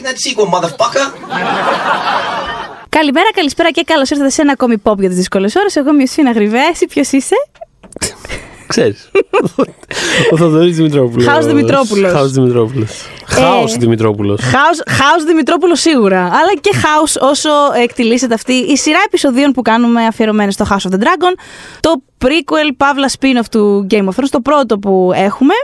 make that sequel, motherfucker! Καλημέρα, καλησπέρα και καλώς ήρθατε σε ένα ακόμη pop για τις δύσκολες ώρες. Εγώ είμαι η Σφίνα Γρυβαία, εσύ ποιος είσαι? Ξέρεις, ο Θεοδόρης Δημητρόπουλος. House Δημητρόπουλος. House Δημητρόπουλος. House Δημητρόπουλος. House Δημητρόπουλος σίγουρα, αλλά και House όσο εκτιλήσεται αυτή η σειρά επεισοδίων που κάνουμε αφιερωμένες στο House of the Dragon, το prequel, παύλα spin-off του Game of Thrones, το πρώτο που έχουμε,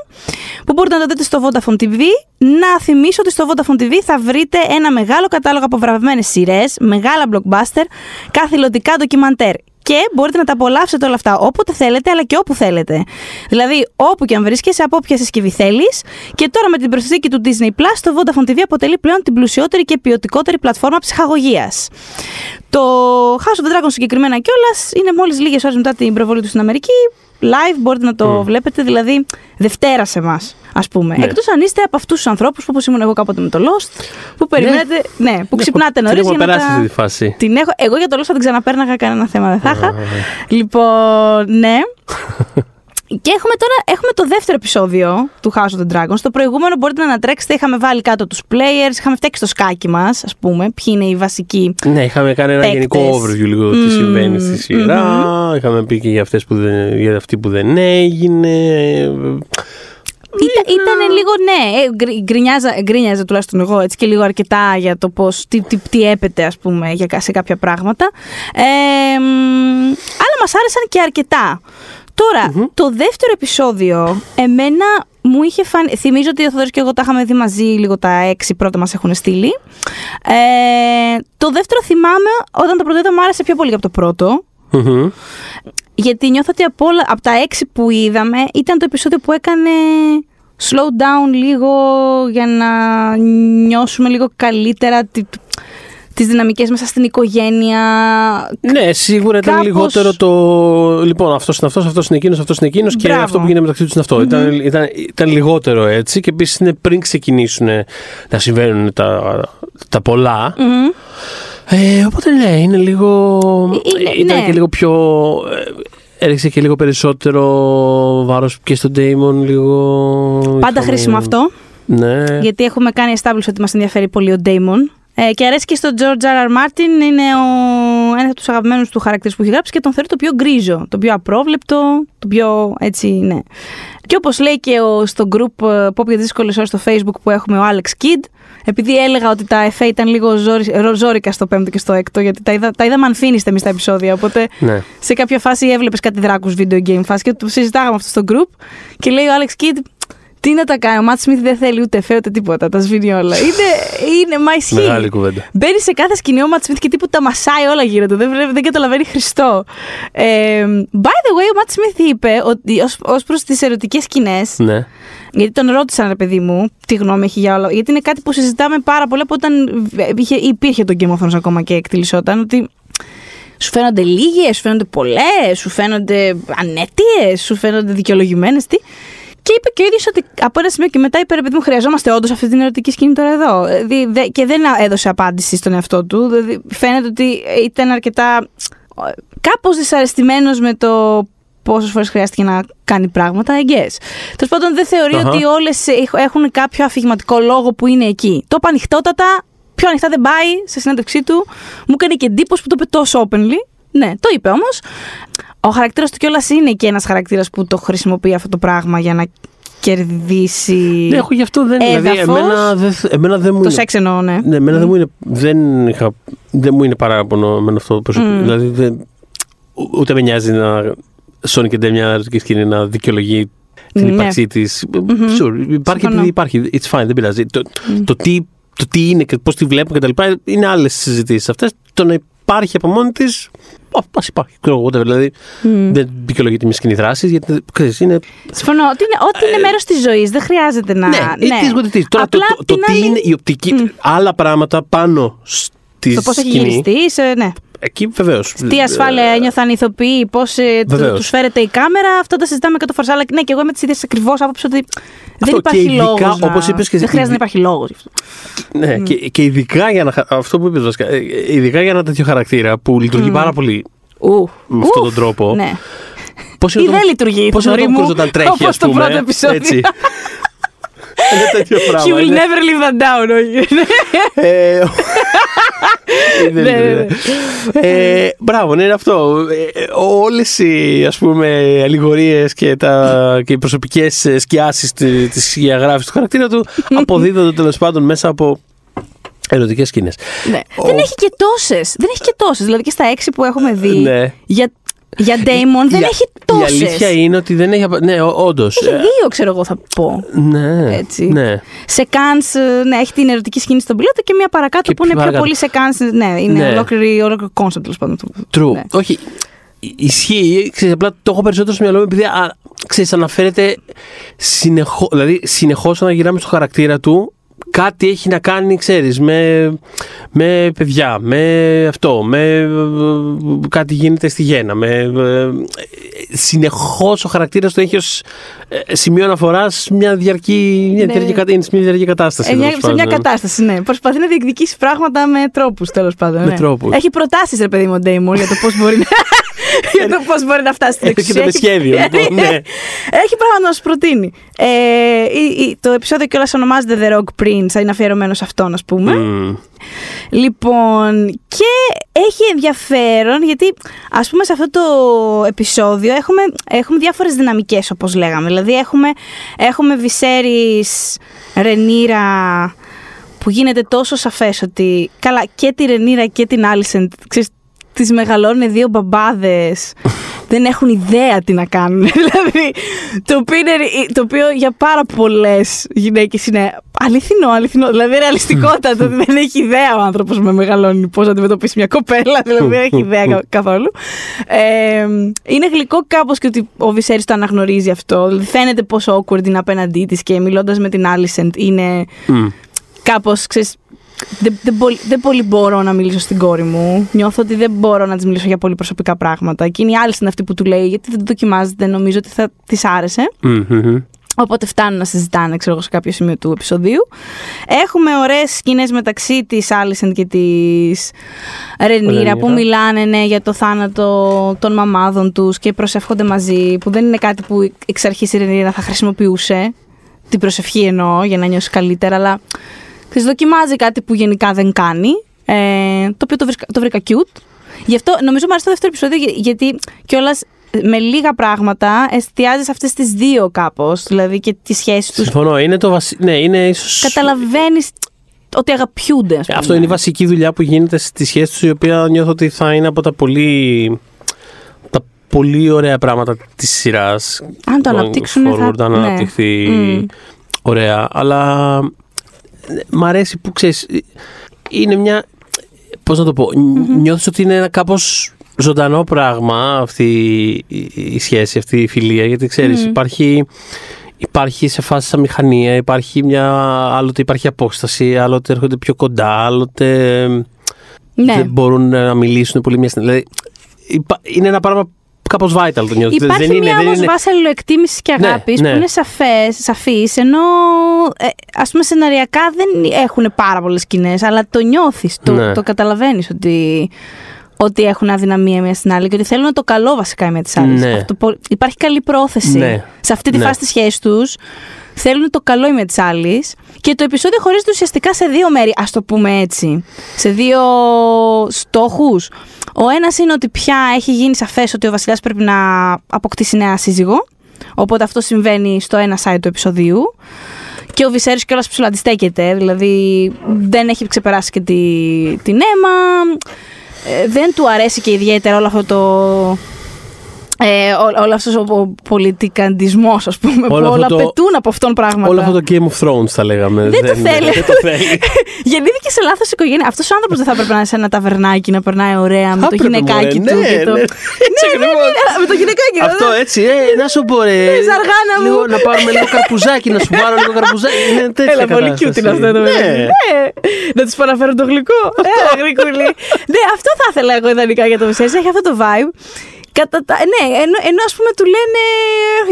που μπορείτε να το δείτε στο Vodafone TV. Να θυμίσω ότι στο Vodafone TV θα βρείτε ένα μεγάλο κατάλογο από βραβευμένες σειρές, μεγάλα blockbuster, καθηλωτικά ντοκιμαντέρ. Και μπορείτε να τα απολαύσετε όλα αυτά όποτε θέλετε, αλλά και όπου θέλετε. Δηλαδή, όπου και αν βρίσκεσαι, από όποια συσκευή θέλεις. Και τώρα με την προσθήκη του Disney Plus, το Vodafone TV αποτελεί πλέον την πλουσιότερη και ποιοτικότερη πλατφόρμα ψυχαγωγίας. Το House of the Dragon συγκεκριμένα κιόλας είναι μόλις λίγες ώρες μετά την προβολή του στην Αμερική. Live μπορείτε να το βλέπετε, δηλαδή Δευτέρα σε εμάς, ας πούμε. Ναι. Εκτός αν είστε από αυτούς τους ανθρώπους που, όπως ήμουν εγώ κάποτε με το Lost, που περιμένετε, ναι, που ξυπνάτε νωρίς για να περάσετε τη φάση. Την έχω, εγώ για το Lost θα την ξαναπέρναγα, κανένα θέμα δεν θα είχα. Λοιπόν, ναι. Και έχουμε τώρα το δεύτερο επεισόδιο του House of the Dragon. Στο προηγούμενο μπορείτε να ανατρέξετε. Είχαμε βάλει κάτω τους players, είχαμε φτιάξει το σκάκι μας, ας πούμε. Ποιοι είναι οι βασικοί. Ναι, είχαμε κάνει ένα γενικό overview λίγο τι συμβαίνει στη σειρά. Είχαμε πει και για, για αυτή που δεν έγινε. Ήταν λίγο, ναι, γκρινιάζα τουλάχιστον εγώ έτσι και λίγο αρκετά για το πώς, τι έπεται ας πούμε σε κάποια πράγματα. Αλλά μας άρεσαν και αρκετά. Τώρα, το δεύτερο επεισόδιο, εμένα μου είχε φανεί. Θυμίζω ότι ο Θεοδόρης και εγώ τα είχαμε δει μαζί, λίγο τα 6 πρώτα μας έχουν στείλει. Το δεύτερο θυμάμαι, όταν το πρώτο είδα, μου άρεσε πιο πολύ από το πρώτο. Γιατί νιώθω ότι από τα 6 που είδαμε, ήταν το επεισόδιο που έκανε slow down λίγο για να νιώσουμε λίγο καλύτερα τις δυναμικές μέσα στην οικογένεια. Ναι, σίγουρα ήταν λιγότερο το. Λοιπόν, αυτός είναι αυτός, αυτός είναι εκείνος, αυτός είναι εκείνος και αυτό που γίνεται μεταξύ τους είναι αυτό. Ήταν λιγότερο έτσι και επίσης είναι πριν ξεκινήσουν να συμβαίνουν τα πολλά. Οπότε ναι, είναι λίγο. Ήταν και λίγο πιο. Έριξε και λίγο περισσότερο βάρος και στον Daemon, λίγο. Πάντα χρήσιμο αυτό. Ναι. Γιατί έχουμε κάνει establish ότι μας ενδιαφέρει πολύ ο Daemon. Και αρέσει και στον George R. R. Martin, είναι ένας από τους αγαπημένους του χαρακτήρες που έχει γράψει και τον θεωρεί το πιο γκρίζο, το πιο απρόβλεπτο, το πιο έτσι, ναι. Και όπως λέει και στο group Pop για τις δύσκολες ώρες στο Facebook που έχουμε ο Alex Kidd, επειδή έλεγα ότι τα FA ήταν λίγο ζόρικα στο 5ο και στο 6ο, γιατί τα είδαμε αν φίνιστε εμείς τα επεισόδια. Οπότε ναι. Σε κάποια φάση έβλεπες κάτι δράκους video game φάση και το συζητάγαμε αυτό στο group και λέει ο Alex Kidd. Τι να τα κάνει, ο Matt Smith δεν θέλει ούτε φαί ούτε τίποτα, τα σβήνει όλα. Είναι my skin. Μεγάλη κουβέντα. Μπαίνει σε κάθε σκηνή ο Matt Smith και τίποτα μασάει όλα γύρω του, δεν καταλαβαίνει Χριστό. By the way, ο Matt Smith είπε ότι ως προς τις ερωτικές σκηνές, ναι. Γιατί τον ρώτησαν ρε παιδί μου τι γνώμη έχει για όλα, γιατί είναι κάτι που συζητάμε πάρα πολύ από όταν υπήρχε το Game of Thrones ακόμα και εκτυλισόταν, ότι σου φαίνονται λίγες, σου φαίνονται πολλές, σου φαίνονται ανέτειες, σου φαίνονται δικαιολογημένες, τι. Και είπε και ο ίδιος ότι από ένα σημείο και μετά είπε: «Επειδή μου χρειαζόμαστε όντως αυτή την ερωτική σκηνή τώρα εδώ». Και δεν έδωσε απάντηση στον εαυτό του. Φαίνεται ότι ήταν αρκετά κάπως δυσαρεστημένος με το πόσες φορές χρειάστηκε να κάνει πράγματα. Τέλος πάντων, δεν θεωρεί ότι όλες έχουν κάποιο αφηγηματικό λόγο που είναι εκεί. Το είπε ανοιχτότατα, πιο ανοιχτά δεν πάει σε συνέντευξή του. Μου έκανε και εντύπωση που το είπε τόσο openly. Ναι, το είπε όμως. Ο χαρακτήρας του κιόλας είναι και ένας χαρακτήρας που το χρησιμοποιεί αυτό το πράγμα για να κερδίσει. Ναι, έχω γι' αυτό δεν είναι. Δηλαδή, εμένα δεν μου είναι. Το σεξ εννοώ, ναι. Ναι, εμένα δεν μου είναι παράπονο με αυτό το προσωπικό. Δηλαδή, ούτε με νοιάζει να σώνει και μια ερωτική σκηνή να δικαιολογεί την ύπαρξή της. Sure, υπάρχει επειδή υπάρχει. It's fine, δεν πειράζει. Το τι είναι, πώς τη βλέπω κτλ. Είναι άλλες συζητήσεις αυτές. Το να υπάρχει από μόνη της. Ας υπάρχει, δηλαδή δεν δικαιολογείται μια σκηνή δράση, γιατί ξέρεις, είναι. Συμφωνώ, ότι είναι μέρος της ζωής, δεν χρειάζεται να. Ναι, ναι. Τώρα το τι είναι η οπτική, άλλα πράγματα πάνω στη σκηνή. Το πώς έχει γυριστεί, ναι. Εκεί βεβαίως. Τι ασφάλεια ένιωθαν οι ηθοποιοί, πώς τους φέρεται η κάμερα, αυτά τα συζητάμε εκατό φορές. Αλλά ναι, και εγώ είμαι της ίδιας ακριβώς άποψης ότι δεν υπάρχει λόγος. Δεν χρειάζεται να υπάρχει λόγος. Ναι, και ειδικά για ένα τέτοιο χαρακτήρα που λειτουργεί πάρα πολύ με αυτόν τον τρόπο. Ναι. Ή δεν λειτουργεί. Πώς είναι ο Θεοδόρης όταν τρέχει, ας πούμε. Όπως το πρώτο επεισόδιο. Είναι τέτοιο πράγμα. You will never live that down. Μπράβο, είναι αυτό. Όλες οι, ας πούμε, αλληγορίες και οι προσωπικές σκιάσεις της γεωγράφησης του χαρακτήρα του αποδίδονται τέλος πάντων μέσα από ερωτικές σκηνές. Ναι. Δεν έχει και τόσες. Δηλαδή και στα 6 που έχουμε δει. Ναι. Για Daemon δεν έχει τόσες. Η αλήθεια είναι ότι δεν έχει. Ναι, όντως. Έχει δύο, ξέρω εγώ, θα πω. Ναι. Έτσι. Ναι. Σε Κάνς, ναι, έχει την ερωτική σκηνή στον πιλότο και μια παρακάτω και που είναι πιο πολύ σε Κάνς. Ναι, είναι ολόκληρο κόνσεπτ, τέλος πάντων. True. Ναι. Όχι. Ισχύει. Ξέρεις, απλά το έχω περισσότερο στο μυαλό μου επειδή ξέρεις, αναφέρεται συνεχώς να γυράμε στο χαρακτήρα του. Κάτι έχει να κάνει, ξέρεις, με παιδιά, με αυτό, με κάτι γίνεται στη γέννα. Συνεχώς ο χαρακτήρας του έχει ως σημείο αναφοράς μια διαρκή, διαρκή κατάσταση. Σε μια κατάσταση, ναι. Προσπαθεί να διεκδικήσει πράγματα με τρόπους, τέλος πάντων. Ναι. Έχει προτάσεις, ρε παιδί μου, ο Ντέιμον, για το πώς μπορεί να... για το πώς μπορεί να φτάσει στην εξουσία. Έχει σχέδιο, λοιπόν, ναι. Έχει πράγματα να σου προτείνει. Το επεισόδιο κιόλας ονομάζεται The Rogue Prince, είναι αφιερωμένο σε αυτόν, ας πούμε. Λοιπόν, και έχει ενδιαφέρον γιατί, ας πούμε, σε αυτό το επεισόδιο έχουμε διάφορες δυναμικές, όπως λέγαμε. Δηλαδή, έχουμε Viserys, Rhaenyra, που γίνεται τόσο σαφές ότι, καλά, και τη Rhaenyra και την Alicent, ξέρεις, τις μεγαλώνουν δύο μπαμπάδες, δεν έχουν ιδέα τι να κάνουν. Δηλαδή, το οποίο για πάρα πολλές γυναίκες είναι αληθινό. Δηλαδή, ρεαλιστικότατο, δεν έχει ιδέα ο άνθρωπος με μεγαλώνει πώς να αντιμετωπίσει μια κοπέλα. Δηλαδή, δεν έχει ιδέα καθόλου. Είναι γλυκό κάπως και ότι ο Viserys το αναγνωρίζει αυτό. Δηλαδή, φαίνεται πόσο awkward είναι απέναντί της και μιλώντας με την Alicent είναι κάπως, ξέρεις, δεν πολύ μπορώ να μιλήσω στην κόρη μου. Νιώθω ότι δεν μπορώ να της μιλήσω για πολύ προσωπικά πράγματα. Και είναι η άλλη στην αυτή που του λέει, γιατί δεν δοκιμάζεται, νομίζω ότι θα της άρεσε. Οπότε φτάνουν να συζητάνε, ξέρω εγώ, σε κάποιο σημείο του επεισοδίου. Έχουμε ωραίες σκηνές μεταξύ της Alicent και της Rhaenyra που μιλάνε, ναι, για το θάνατο των μαμάδων τους και προσεύχονται μαζί, που δεν είναι κάτι που εξ αρχής η Rhaenyra θα χρησιμοποιούσε. Την προσευχή εννοώ, για να νιώσει καλύτερα, αλλά της δοκιμάζει κάτι που γενικά δεν κάνει, το οποίο το βρήκα cute. Γι' αυτό νομίζω μου αρέσει το δεύτερο επεισόδιο, γιατί κιόλας με λίγα πράγματα εστιάζει σε αυτές τις δύο κάπως, δηλαδή και τις σχέσεις τους. Συμφωνώ, είναι το ναι, είναι ίσως... Καταλαβαίνεις ότι αγαπιούνται. Αυτό είναι η βασική δουλειά που γίνεται στις σχέσεις τους, η οποία νιώθω ότι θα είναι από τα πολύ... ωραία πράγματα της σειράς. Αν το αναπτύξουν θα αναπτυχθεί ωραία, αλλά... Μ' αρέσει που, ξέρεις, είναι μια, πώς να το πω, νιώθεις ότι είναι ένα κάπως ζωντανό πράγμα αυτή η σχέση, αυτή η φιλία, γιατί ξέρεις υπάρχει σε φάση σαν μηχανία, υπάρχει άλλοτε υπάρχει απόσταση, άλλοτε έρχονται πιο κοντά, άλλοτε δεν μπορούν να μιλήσουν πολύ μια στιγμή, δηλαδή είναι ένα πράγμα κάπως vital το νιώθω. Υπάρχει μια όμως βάση αλληλοεκτίμησης και αγάπης που είναι σαφής, ενώ ας πούμε σεναριακά δεν έχουν πάρα πολλές σκηνές, αλλά το νιώθεις, το καταλαβαίνεις ότι έχουν αδυναμία μια στην άλλη και ότι θέλουν το καλό βασικά μια της άλλης. Υπάρχει καλή πρόθεση σε αυτή τη φάση της σχέσης τους. Θέλουν το καλό η μια της άλλης. Και το επεισόδιο χωρίζεται ουσιαστικά σε δύο μέρη, ας το πούμε έτσι. Σε δύο στόχους. Ο ένας είναι ότι πια έχει γίνει σαφές ότι ο βασιλιάς πρέπει να αποκτήσει νέα σύζυγο. Οπότε αυτό συμβαίνει στο ένα side του επεισοδίου. Και ο Viserys κιόλας ψηλοαντιστέκεται. Δηλαδή δεν έχει ξεπεράσει και την αίμα. Δεν του αρέσει και ιδιαίτερα όλο αυτό το... όλο αυτός ο πολιτικαντισμός, ας πούμε, που όλα απαιτούν από αυτόν πράγματα. Όλο αυτό το Game of Thrones θα λέγαμε. Δεν το θέλει. Γεννήθηκε σε λάθος οικογένεια. Αυτός ο άνθρωπος δεν θα έπρεπε να είναι σε ένα ταβερνάκι να περνάει ωραία με το γυναικάκι του. Με το γυναικάκι του. Αυτό έτσι, να σου πω, ρε. Να πάρουμε λίγο καρπουζάκι, να σου πάρω λίγο καρπουζάκι. Έλα, πολύ cute είναι αυτό. Να τους παραφέρω το γλυκό. Ναι, αυτό θα ήθελα εγώ ιδανικά για το Viserys. Έχει αυτό το vibe. Ενώ ας πούμε του λένε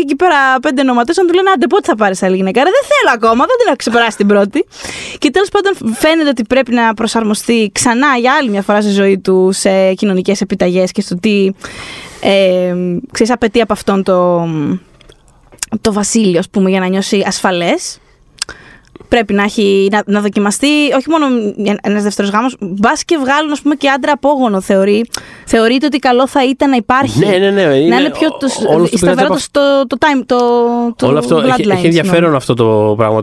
εκεί πέρα 5 ονοματώσεις, αν του λένε άντε πότε θα πάρεις άλλη γυναίκα, άρα δεν θέλω ακόμα, δεν την έχω ξεπεράσει την πρώτη. Και τέλος πάντων φαίνεται ότι πρέπει να προσαρμοστεί ξανά για άλλη μια φορά στη ζωή του σε κοινωνικές επιταγές και στο τι ξέρεις, απαιτεί από αυτόν το βασίλειο, ας πούμε, για να νιώσει ασφαλές. πρέπει να δοκιμαστεί όχι μόνο ένας δεύτερος γάμος, μπας και βγάλουν ας πούμε και άντρα απόγονο, θεωρείται ότι καλό θα ήταν να υπάρχει. Ναι. Να είναι πιο σταθερό το time, το bloodline. Αυτό, έχει ενδιαφέρον αυτό το πράγμα.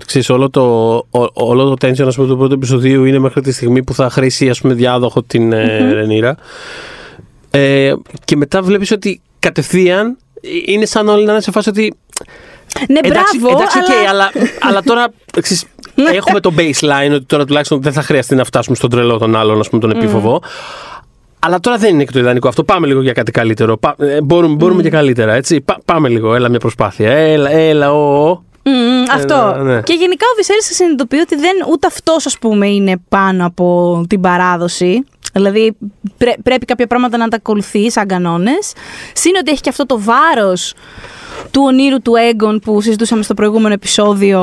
Όλο το tension ας πούμε, του πρώτου επεισοδίου είναι μέχρι τη στιγμή που θα χρήσει ας πούμε, διάδοχο την Rhaenyra. Και μετά βλέπεις ότι κατευθείαν είναι σαν όλοι να είναι σε φάση ότι. Ναι, εντάξει, μπράβο, αλλά τώρα εξής, έχουμε το baseline ότι τώρα τουλάχιστον δεν θα χρειαστεί να φτάσουμε στον τρελό των άλλων, ας πούμε, τον επίφοβο. Αλλά τώρα δεν είναι και το ιδανικό αυτό. Πάμε λίγο για κάτι καλύτερο. Μπορούμε και καλύτερα, έτσι. Πάμε λίγο, έλα μια προσπάθεια. Αυτό. Ναι. Και γενικά ο Viserys συνειδητοποιεί ότι ούτε αυτός, ας πούμε, είναι πάνω από την παράδοση. Δηλαδή πρέπει κάποια πράγματα να τα ακολουθεί σαν κανόνες. Συν ότι έχει και αυτό το βάρος του ονείρου του Aegon που συζητούσαμε στο προηγούμενο επεισόδιο.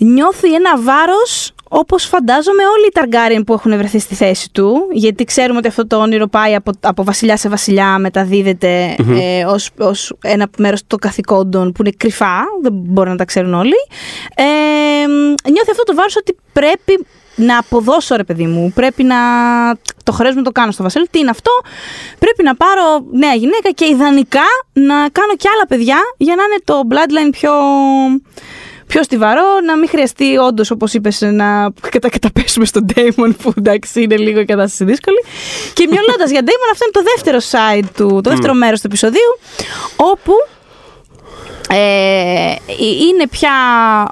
Νιώθει ένα βάρος, όπως φαντάζομαι όλοι οι Targaryen που έχουν βρεθεί στη θέση του, γιατί ξέρουμε ότι αυτό το όνειρο πάει από βασιλιά σε βασιλιά, μεταδίδεται ως ένα μέρος των καθηκόντων που είναι κρυφά, δεν μπορούν να τα ξέρουν όλοι. Νιώθει αυτό το βάρος ότι πρέπει να αποδώσω, ρε παιδί μου, πρέπει να το χρέωσμα το κάνω στο βασίλειο. Τι είναι αυτό? Πρέπει να πάρω νέα γυναίκα και ιδανικά να κάνω και άλλα παιδιά για να είναι το bloodline πιο στιβαρό, να μην χρειαστεί όντως, όπως είπες, να καταπέσουμε στον Daemon που εντάξει είναι λίγο κατάσταση δύσκολη. Και μιολώντας για Daemon, αυτό είναι το δεύτερο side του, το δεύτερο μέρος του επεισοδίου, όπου είναι πια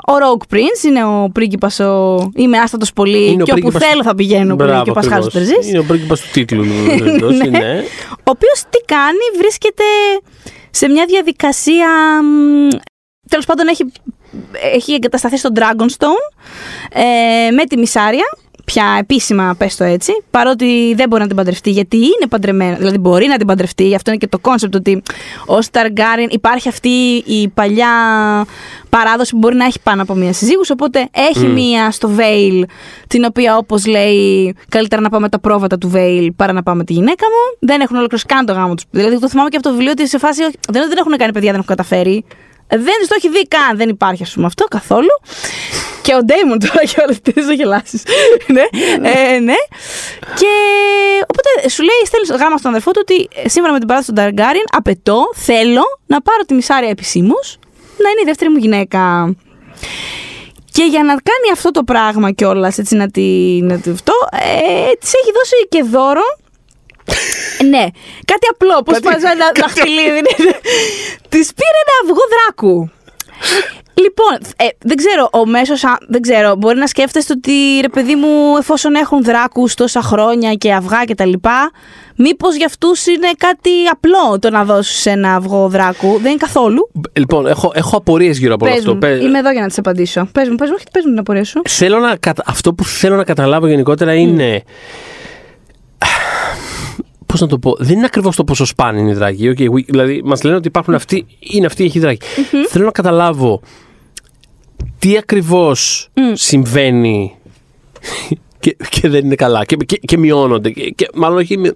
ο Rogue Prince, είναι ο πρίγκιπας, είμαι άστατος πολύ είναι και όπου θέλω θα πηγαίνω. Μπράβο, και ο Πασχάλης Τερζής. Είναι ο πρίγκιπας του τίτλου. Ναι. Ο οποίος τι κάνει, βρίσκεται σε μια διαδικασία, τέλος πάντων έχει εγκατασταθεί στον Dragonstone με τη Mysaria. Πια επίσημα, πες το έτσι, παρότι δεν μπορεί να την παντρευτεί, γιατί είναι παντρεμένο, δηλαδή μπορεί να την παντρευτεί, γι' αυτό είναι και το κόνσεπτ ότι ως Targaryen υπάρχει αυτή η παλιά παράδοση που μπορεί να έχει πάνω από μία συζύγους, οπότε έχει μία στο Vale, την οποία όπως λέει καλύτερα να πάμε τα πρόβατα του Vale παρά να πάμε τη γυναίκα μου, δεν έχουν ολοκληρώσει καν το γάμο τους, δηλαδή το θυμάμαι και από το βιβλίο ότι σε φάση δεν έχουν κάνει παιδιά, δεν έχουν καταφέρει. Δεν το έχει δει καν, δεν υπάρχει ας πούμε αυτό καθόλου. Και ο Daemon τώρα και όλα αυτές θα γελάσεις. Ναι. Και οπότε σου λέει, στέλνει γάμα στον αδερφό του ότι σύμφωνα με την παράδοση του Targaryen απαιτώ, θέλω να πάρω τη Mysaria επισήμως, να είναι η δεύτερη μου γυναίκα. Και για να κάνει αυτό το πράγμα κιόλας, έτσι της έχει δώσει και δώρο. Ναι, κάτι απλό, πως πας ένα δαχτυλίδι. Της πήρε ένα αυγό δράκου. Λοιπόν, δεν ξέρω, μπορεί να σκέφτεστε ότι ρε παιδί μου, εφόσον έχουν δράκους τόσα χρόνια και αυγά και τα λοιπά, μήπως για αυτούς είναι κάτι απλό το να δώσεις ένα αυγό δράκου? Δεν είναι καθόλου. Λοιπόν, έχω απορίες γύρω από αυτό. Είμαι εδώ για να τις απαντήσω. Πες μου την απορία σου. Αυτό που θέλω να καταλάβω γενικότερα είναι, πώς να το πω, δεν είναι ακριβώς το πόσο σπάνι είναι οι δράκοι. Okay, δηλαδή, μας λένε ότι υπάρχουν αυτοί, είναι αυτοί οι έχει δράκοι. Θέλω να καταλάβω τι ακριβώς συμβαίνει και δεν είναι καλά και μειώνονται. Μάλλον όχι.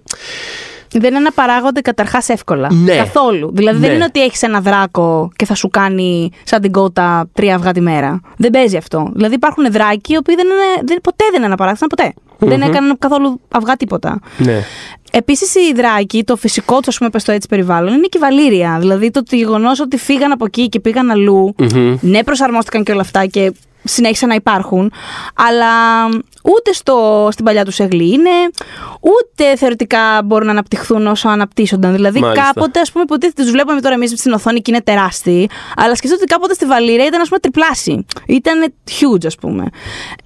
Δεν αναπαράγονται καταρχάς εύκολα. Ναι. Καθόλου. Δηλαδή, δεν είναι ότι έχεις ένα δράκο και θα σου κάνει σαν την κότα 3 αυγά τη μέρα. Δεν παίζει αυτό. Δηλαδή, υπάρχουν δράκοι οι οποίοι ποτέ δεν αναπαράγονται ποτέ. Δεν έκαναν καθόλου αυγά τίποτα. Ναι. Επίσης, οι δράκοι, το φυσικό τους, ας πούμε, πες το έτσι, περιβάλλον, είναι και η Valyria. Δηλαδή, το γεγονός ότι φύγαν από εκεί και πήγαν αλλού, ναι, προσαρμόστηκαν και όλα αυτά και συνέχισαν να υπάρχουν, αλλά ούτε στην παλιά τους έγκλη είναι, ούτε θεωρητικά μπορούν να αναπτυχθούν όσο αναπτύσσονταν. Δηλαδή, κάποτε, ας πούμε, υποτίθεται, τους βλέπουμε τώρα εμείς στην οθόνη και είναι τεράστιοι, αλλά σκεφτείτε ότι κάποτε στη Valyria ήταν, ας πούμε, τριπλάσιοι. Ήταν huge, ας πούμε.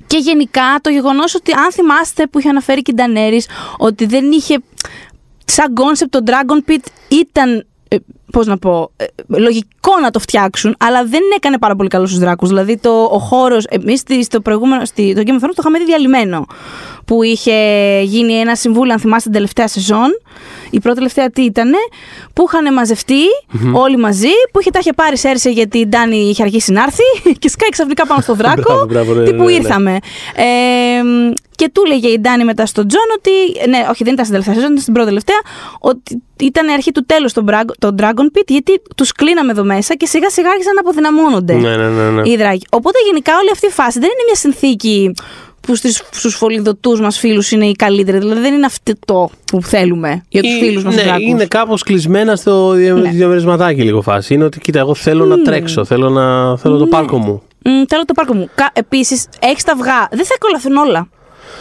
Και γενικά το γεγονός ότι, αν θυμάστε που είχε αναφέρει και η Daenerys, ότι δεν είχε σαν concept το Dragon Pit, ήταν, πώς να πω, λογικό να το φτιάξουν, αλλά δεν έκανε πάρα πολύ καλό στους δράκους. Δηλαδή ο χώρος, εμείς στο Game of Thrones το είχαμε δει διαλυμένο. που είχε γίνει ένα συμβούλιο, αν θυμάστε, την τελευταία σεζόν. Η πρώτη τελευταία τι ήτανε, που είχαν μαζευτεί όλοι μαζί, που είχε, τα είχε πάρει Σέρσε γιατί η Ντάνη είχε αρχίσει να έρθει και σκάει ξαφνικά πάνω στο δράκο. Τι που ήρθαμε. Και του λέγε η Ντάνη μετά στον Τζον ότι. Ναι, όχι, δεν ήταν στην τελευταία σεζόν, ήταν στην πρώτη τελευταία. Ότι ήταν η αρχή του τέλους των Dragon Pit, γιατί τους κλείναμε εδώ μέσα και σιγά σιγά άρχισαν να αποδυναμώνονται οι δράκοι. Οπότε γενικά όλη αυτή η φάση δεν είναι μια συνθήκη που στους φολιδωτούς μας φίλους είναι οι καλύτεροι. Δηλαδή δεν είναι αυτό που θέλουμε για τους φίλους μας δράκους. Ναι, είναι κάπως κλεισμένα στο διαμερισματάκι λίγο φάση. Είναι ότι κοίτα, εγώ θέλω να τρέξω, θέλω το πάρκο μου. Θέλω το πάρκο μου. Επίσης, έχεις τα αυγά. Δεν θα ακολουθούν όλα.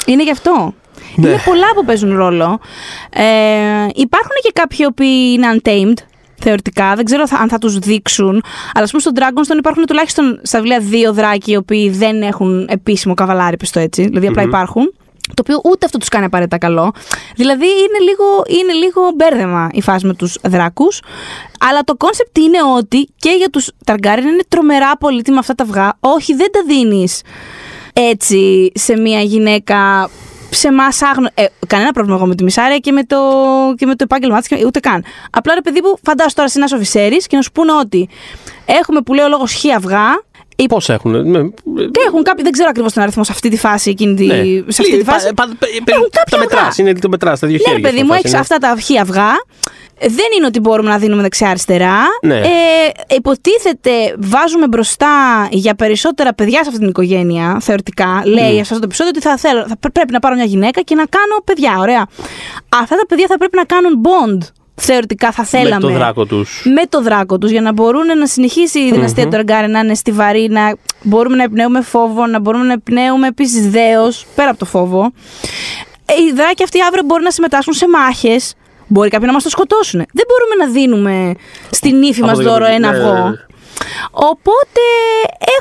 Είναι γι' αυτό. Ναι. Είναι πολλά που παίζουν ρόλο. Υπάρχουν και κάποιοι που είναι untamed, θεωρητικά. Δεν ξέρω αν θα τους δείξουν. Αλλά ας πούμε στο Dragonstone υπάρχουν τουλάχιστον στα βιβλία δύο δράκοι οι οποίοι δεν έχουν επίσημο καβαλάρι, πιστό έτσι. Δηλαδή απλά υπάρχουν. Το οποίο ούτε αυτό τους κάνει απαραίτητα καλό. Δηλαδή είναι λίγο μπέρδεμα η φάση με τους δράκους. Αλλά το κόνσεπτ είναι ότι και για τους Targaryen είναι τρομερά πολύτιμα αυτά τα αυγά. Όχι, δεν τα δίνεις έτσι σε μια γυναίκα. Σε εμάς κανένα πρόβλημα εγώ με τη Mysaria και με το επάγγελμά της, ούτε καν. Απλά ρε παιδί που φαντάσου τώρα συνάς ο Viserys και να σου πούνε ότι έχουμε που λέει ο λόγος χι αυγά. Πώς έχουν. Έχουν κάποιοι, δεν ξέρω ακριβώς τον αριθμό σε αυτή τη φάση. Σε αυτή τη φάση. Τα μετράς, είναι το μετράς, τα δύο χέρια. Ναι, παιδί μου, έχεις αυτά τα χι αυγά. Δεν είναι ότι μπορούμε να δίνουμε δεξιά-αριστερά. Ναι. Υποτίθεται, βάζουμε μπροστά για περισσότερα παιδιά σε αυτή την οικογένεια, θεωρητικά. Λέει σε αυτό το επεισόδιο ότι θα πρέπει να πάρω μια γυναίκα και να κάνω παιδιά. Ωραία. Αυτά τα παιδιά θα πρέπει να κάνουν bond. Θεωρητικά θα θέλαμε. Με το δράκο τους, για να μπορούν να συνεχίσει η δυναστεία του Targaryen να είναι στιβαρή, να μπορούμε να εμπνέουμε φόβο, να μπορούμε να εμπνέουμε επίσης δέος, πέρα από το φόβο. Οι δράκοι αυτοί αύριο μπορούν να συμμετάσχουν σε μάχες. Μπορεί κάποιοι να μας το σκοτώσουν. Δεν μπορούμε να δίνουμε στην ύφη μας δώρο ένα αυγό. Οπότε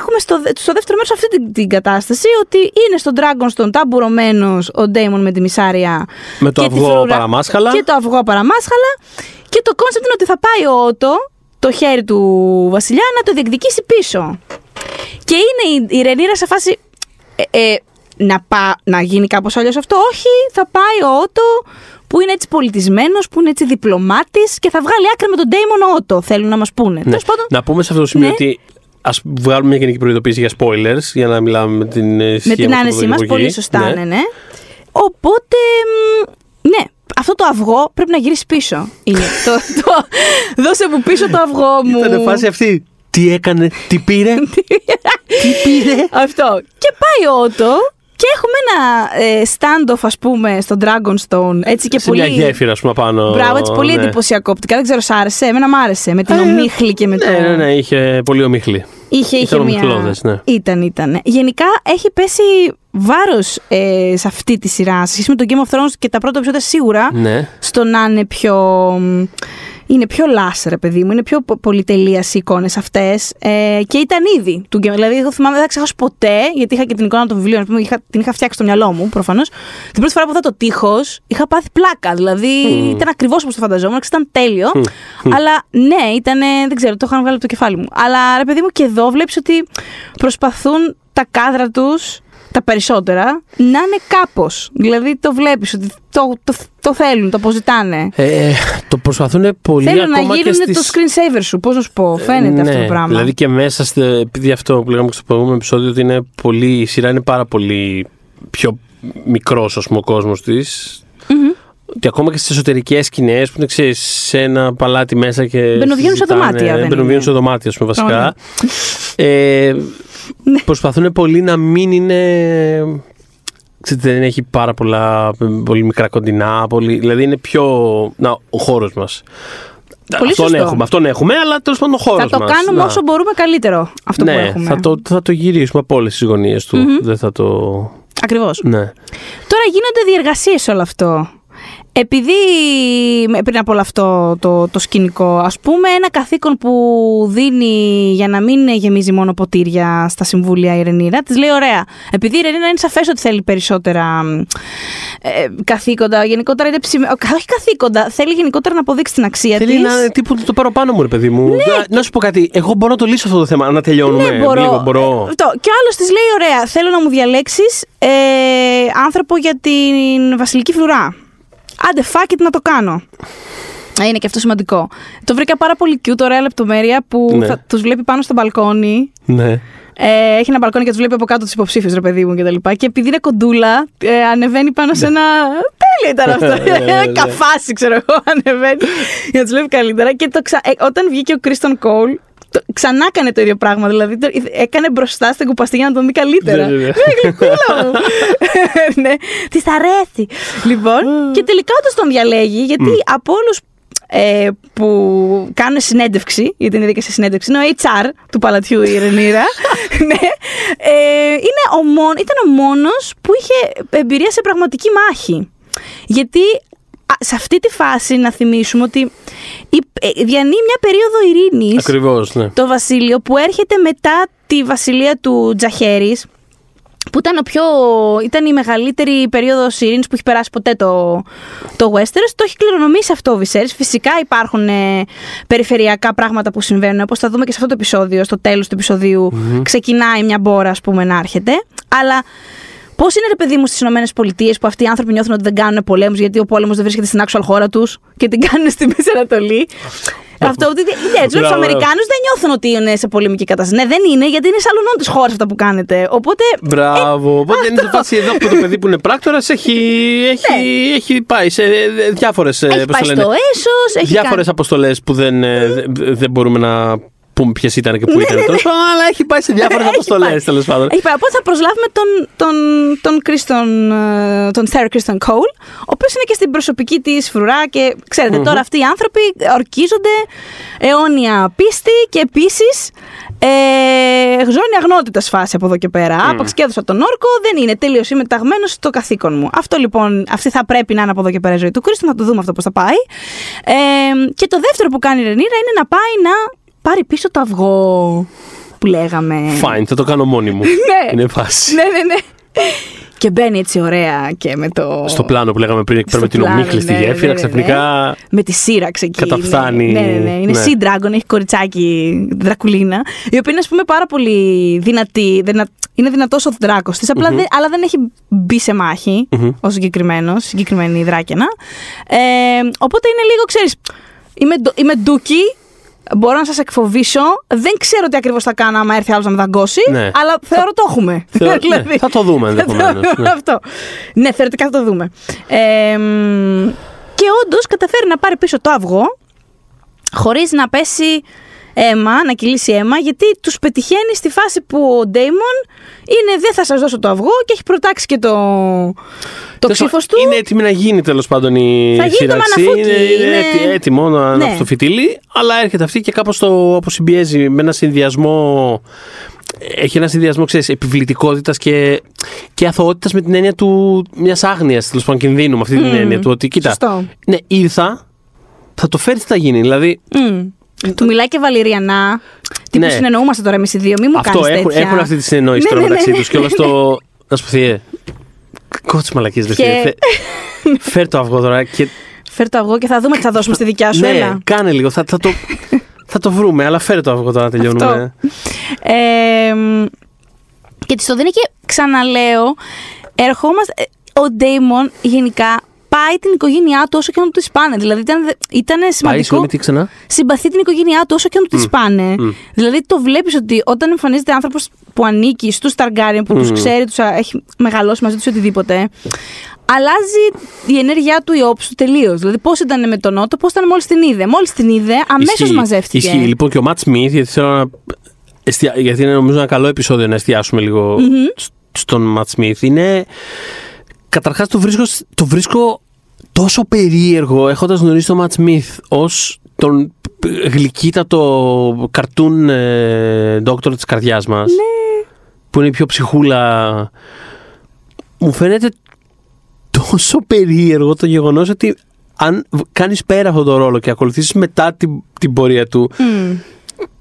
έχουμε στο δεύτερο μέρος αυτή την κατάσταση ότι είναι στον Dragonstone ταμπουρωμένος ο Daemon με τη Mysaria. Με το αυγό παραμάσχαλα. Και το αυγό παραμάσχαλα. Και το κόνσεπτ είναι ότι θα πάει ο Ότο, το χέρι του βασιλιά, να το διεκδικήσει πίσω. Και είναι η Rhaenyra σε φάση να γίνει κάπως αλλιώς αυτό. Όχι, θα πάει ο Ότο, που είναι έτσι πολιτισμένος, που είναι έτσι διπλωμάτης και θα βγάλει άκρα με τον Daemon Otto, θέλουν να μας πούνε. Ναι. Να πούμε σε αυτό το σημείο ότι ας βγάλουμε μια γενική προειδοποίηση για spoilers, για να μιλάμε με την άνεση μας, πολύ σωστά, ναι. Οπότε, ναι, αυτό το αυγό πρέπει να γυρίσει πίσω. Είναι δώσε μου πίσω το αυγό μου. Ήτανε φάση αυτή. Τι έκανε, τι πήρε. Αυτό. Και πάει ο Otto. Και έχουμε ένα stand-off, ας πούμε, στο Dragonstone. Έτσι και σε πολύ. Μια γέφυρα, ας πούμε, πάνω. Μπράβο, έτσι πολύ εντυπωσιακό οπτικά. Δεν ξέρω, σ' άρεσε. Εμένα μ' άρεσε. Με την ομίχλη και με το. Ναι, είχε πολύ ομίχλη. Είχε μια. Ήταν. Γενικά έχει πέσει βάρος σε αυτή τη σειρά. Σχέση με το Game of Thrones και τα πρώτα επεισόδια σίγουρα. Ναι. Στο να είναι πιο. Είναι πιο λάσερ, παιδί μου. Είναι πιο πολυτελείας οι εικόνες αυτές. Και ήταν ήδη του Game. Δηλαδή, εγώ θυμάμαι, δεν θα ξεχάσω ποτέ, γιατί είχα και την εικόνα των βιβλίων, την είχα φτιάξει στο μυαλό μου, προφανώς. Την πρώτη φορά που είδα το τείχος, είχα πάθει πλάκα. Δηλαδή, ήταν ακριβώς όπως το φανταζόμουν, ήταν τέλειο. Αλλά ναι, ήταν. Δεν ξέρω, το είχαν βγάλει από το κεφάλι μου. Αλλά ρε, παιδί μου, και εδώ βλέπεις ότι προσπαθούν τα κάδρα τους, τα περισσότερα, να είναι κάπως. Δηλαδή το βλέπεις ότι το θέλουν, το αποζητάνε. Το προσπαθούν πολύ ακόμα και θέλουν να γίνουν το screensaver σου, πώς να σου πω, φαίνεται αυτό το πράγμα. Δηλαδή και μέσα, επειδή αυτό που λέγαμε στο προηγούμενο επεισόδιο, ότι είναι πολύ, η σειρά είναι πάρα πολύ πιο μικρός, ας πούμε, ο κόσμος της. Και ακόμα και στις εσωτερικές σκηνές που είναι, ξέρεις, σε ένα παλάτι μέσα και μπαινοβγαίνουν σε δωμάτια. Μπαινοβγαίνουν σε δωμάτια, ας πούμε, βασικά. Προσπαθούν πολύ να μην είναι. Ξέρετε, δεν έχει πάρα πολλά. Πολύ μικρά κοντινά. Δηλαδή είναι πιο. Να, ο χώρος μας. Αυτόν έχουμε, αλλά τέλος πάντων ο χώρος μας. Θα το κάνουμε όσο μπορούμε καλύτερο αυτό που έχουμε. Θα το γυρίσουμε από όλες τις γωνίες του. Δεν θα το. Ακριβώς. Ναι. Τώρα γίνονται διεργασίες όλο αυτό. Επειδή πριν από όλο αυτό το σκηνικό, ας πούμε, ένα καθήκον που δίνει για να μην γεμίζει μόνο ποτήρια στα συμβούλια η Ρενίρα, της λέει ωραία. Επειδή η Ρενίρα είναι σαφές ότι θέλει περισσότερα καθήκοντα, γενικότερα είναι όχι καθήκοντα, θέλει γενικότερα να αποδείξει την αξία της. Θέλει να τύπου το πάρω πάνω μου, ρε παιδί μου. Ναι. Να σου πω κάτι, εγώ μπορώ να το λύσω αυτό το θέμα, να τελειώνουμε. Ναι, μπορώ. Λίγο, μπορώ. Και ο άλλος της λέει ωραία, θέλω να μου διαλέξεις άνθρωπο για την βασιλική φρουρά. Άντε, fuck it, να το κάνω. Είναι και αυτό σημαντικό. Το βρήκα πάρα πολύ cute, ωραία λεπτομέρεια που ναι. Τους βλέπει πάνω στο μπαλκόνι. Ναι. Έχει ένα μπαλκόνι και τους βλέπει από κάτω τους υποψήφιους, ρε παιδί μου, κτλ. Και επειδή είναι κοντούλα, ανεβαίνει πάνω σε ένα. Τέλειο ήταν αυτό. Ένα καφάσι, ξέρω εγώ, ανεβαίνει. Για να τους βλέπει καλύτερα. Και όταν βγήκε ο Criston Cole. Ξανά έκανε το ίδιο πράγμα, δηλαδή έκανε μπροστά στην κουπαστή για να τον δει καλύτερα. Γλυκούλα μου. Της αρέσει. Λοιπόν, και τελικά όντως τον διαλέγει, γιατί από όλους που κάνουν συνέντευξη, γιατί είναι δίκαιη συνέντευξη, είναι ο HR του παλατιού η Ρενίρα. Ήταν ο μόνος που είχε εμπειρία σε πραγματική μάχη. Γιατί σε αυτή τη φάση να θυμίσουμε ότι διανύει μια περίοδο ειρήνης. Ακριβώς, ναι. Το βασίλειο που έρχεται μετά τη βασιλεία του Τζαχέρης, που ήταν η μεγαλύτερη περίοδος ειρήνης που έχει περάσει ποτέ το Westeros. Το έχει κληρονομήσει αυτό ο Viserys. Φυσικά υπάρχουν περιφερειακά πράγματα που συμβαίνουν, όπως θα δούμε και σε αυτό το επεισόδιο. Στο τέλος του επεισοδίου ξεκινάει μια μπόρα, ας πούμε, να έρχεται. Αλλά πώς είναι, ρε παιδί μου, στις Ηνωμένες Πολιτείες που αυτοί οι άνθρωποι νιώθουν ότι δεν κάνουν πολέμους, γιατί ο πόλεμος δεν βρίσκεται στην actual χώρα τους και την κάνουν στη Μέση Ανατολή. Αυτό ότι. Έτσι, τους Αμερικάνους δεν νιώθουν ότι είναι σε πολεμική κατάσταση. Ναι, δεν είναι, γιατί είναι σαλονών της χώρας αυτά που κάνετε. Οπότε. Μπράβο. Οπότε είναι σε φάση εδώ από το παιδί που είναι πράκτορας, έχει πάει σε διάφορες αποστολές που δεν μπορούμε να πούμε ποιες ήταν και πού ήταν. Αλλά έχει πάει σε διάφορες αποστολές, τέλος πάντων. Οπότε θα προσλάβουμε τον Sir Criston Cole, ο οποίος είναι και στην προσωπική της φρουρά και ξέρετε τώρα αυτοί οι άνθρωποι ορκίζονται αιώνια πίστη και επίσης ζώνη αγνότητας φάση από εδώ και πέρα. Άπαξ και έδωσα τον όρκο, δεν είναι τέλειος ή μεταγμένος στο καθήκον μου. Αυτό λοιπόν, αυτή θα πρέπει να είναι από εδώ και πέρα η ζωή του Criston, θα το δούμε αυτό πώς θα πάει. Και το δεύτερο που κάνει η Rhaenyra είναι να πάει να πάρει πίσω το αυγό που λέγαμε. Fine, θα το κάνω μόνη μου. Ναι. Είναι φάση. Ναι. Και μπαίνει έτσι ωραία και με το. Στο πλάνο που λέγαμε πριν, παίρνουμε την ομίχλη στη γέφυρα, ξαφνικά. Με τη σύραξη εκεί. Καταφθάνει. Ναι. Είναι Sea Dragon, έχει κοριτσάκι, δρακουλίνα, η οποία είναι, ας πούμε, πάρα πολύ δυνατή. Είναι δυνατός ο δράκος της, αλλά δεν έχει μπει σε μάχη ο συγκεκριμένη δράκαινα. Οπότε είναι λίγο, ξέρεις, είμαι ντούκι. Μπορώ να σας εκφοβήσω. Δεν ξέρω τι ακριβώς θα κάνω άμα έρθει άλλος να με δαγκώσει, ναι. Αλλά θεωρώ το έχουμε. Ναι, θα το δούμε ενδεχομένως. Ναι, θεωρητικά θα το δούμε. Και όντως καταφέρει να πάρει πίσω το αυγό χωρίς να πέσει αίμα, να κυλήσει αίμα, γιατί τους πετυχαίνει στη φάση που ο Daemon είναι δεν θα σας δώσω το αυγό και έχει προτάξει και το ξύφος του. Είναι έτοιμη να γίνει, τέλος πάντων, η σύραξη. Είναι έτοιμο να ανάψει το φιτίλι, αλλά έρχεται αυτή και κάπως το αποσυμπιέζει με ένα συνδυασμό. Έχει ένα συνδυασμό, ξέρεις, επιβλητικότητας και αθωότητας, με την έννοια του μιας άγνοιας, τέλος πάντων, κινδύνου, με αυτή την έννοια του ότι κοίτα, ναι, ήρθα, θα το φέρει τι θα γίνει. Δηλαδή. Του μιλάει και βαλυριανά. Τι που συνεννοούμαστε τώρα εμείς οι δύο, μη μου κάνεις τέτοια. Αυτό, έχουν αυτή τη συνεννόηση τώρα μεταξύ τους. Και όλο το. Να σου πει. Κότσες μαλακίες, δε φίλε. Φέρ το αυγό τώρα. Φέρ το αυγό και θα δούμε τι θα δώσουμε στη δικιά σου. Ναι, κάνε λίγο. Θα το βρούμε, αλλά φέρ το αυγό τώρα να τελειώνουμε. Και τη το δίνει και ξαναλέω. Ερχόμαστε. Ο Daemon γενικά πάει την οικογένειά του όσο και να του τη πάνε. Δηλαδή ήταν σημαντικό. Συμπαθεί την οικογένειά του όσο και να του τη πάνε. Δηλαδή το βλέπεις ότι όταν εμφανίζεται άνθρωπος που ανήκει στους Targaryen, που τους ξέρει, τους έχει μεγαλώσει μαζί τους οτιδήποτε, αλλάζει η ενέργειά του, η όψη του τελείως. Δηλαδή πώς ήταν με τον Ότο, πώς ήταν μόλις την είδε. Μόλις την είδε, αμέσως μαζεύτηκε. Ισχύει λοιπόν και ο Matt Smith, γιατί είναι νομίζω ένα καλό επεισόδιο να εστιάσουμε λίγο στον Matt Smith. Είναι. Καταρχάς το βρίσκω τόσο περίεργο, έχοντας γνωρίσει τον Matt Smith ως τον γλυκύτατο καρτούν ντόκτορα της καρδιάς μας, ναι. Που είναι η πιο ψυχούλα, μου φαίνεται τόσο περίεργο το γεγονός ότι αν κάνεις πέρα αυτόν τον ρόλο και ακολουθήσεις μετά την πορεία του,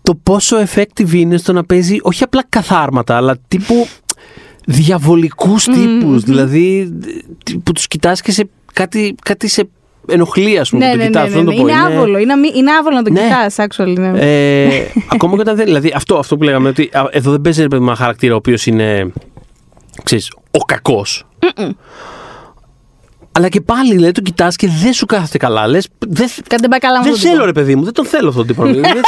το πόσο effective είναι στο να παίζει όχι απλά καθάρματα, αλλά τύπου διαβολικούς τύπους, δηλαδή που τους κοιτάς και σε κάτι σε ενοχλεί, ας πούμε, που το κοιτάς. Είναι άβολο, είναι άβολο να το κοιτάς, actually. Ναι. Ακόμα και όταν δεν, δηλαδή αυτό που λέγαμε, ότι εδώ δεν παίζει ένα χαρακτήρα ο οποίος είναι, ξέρεις, ο κακός. Αλλά και πάλι, λέει, το κοιτάς και δεν σου κάθεται καλά. Λες, δεν θέλω, ρε παιδί μου, δεν τον θέλω αυτόν τον τύπο. Δεν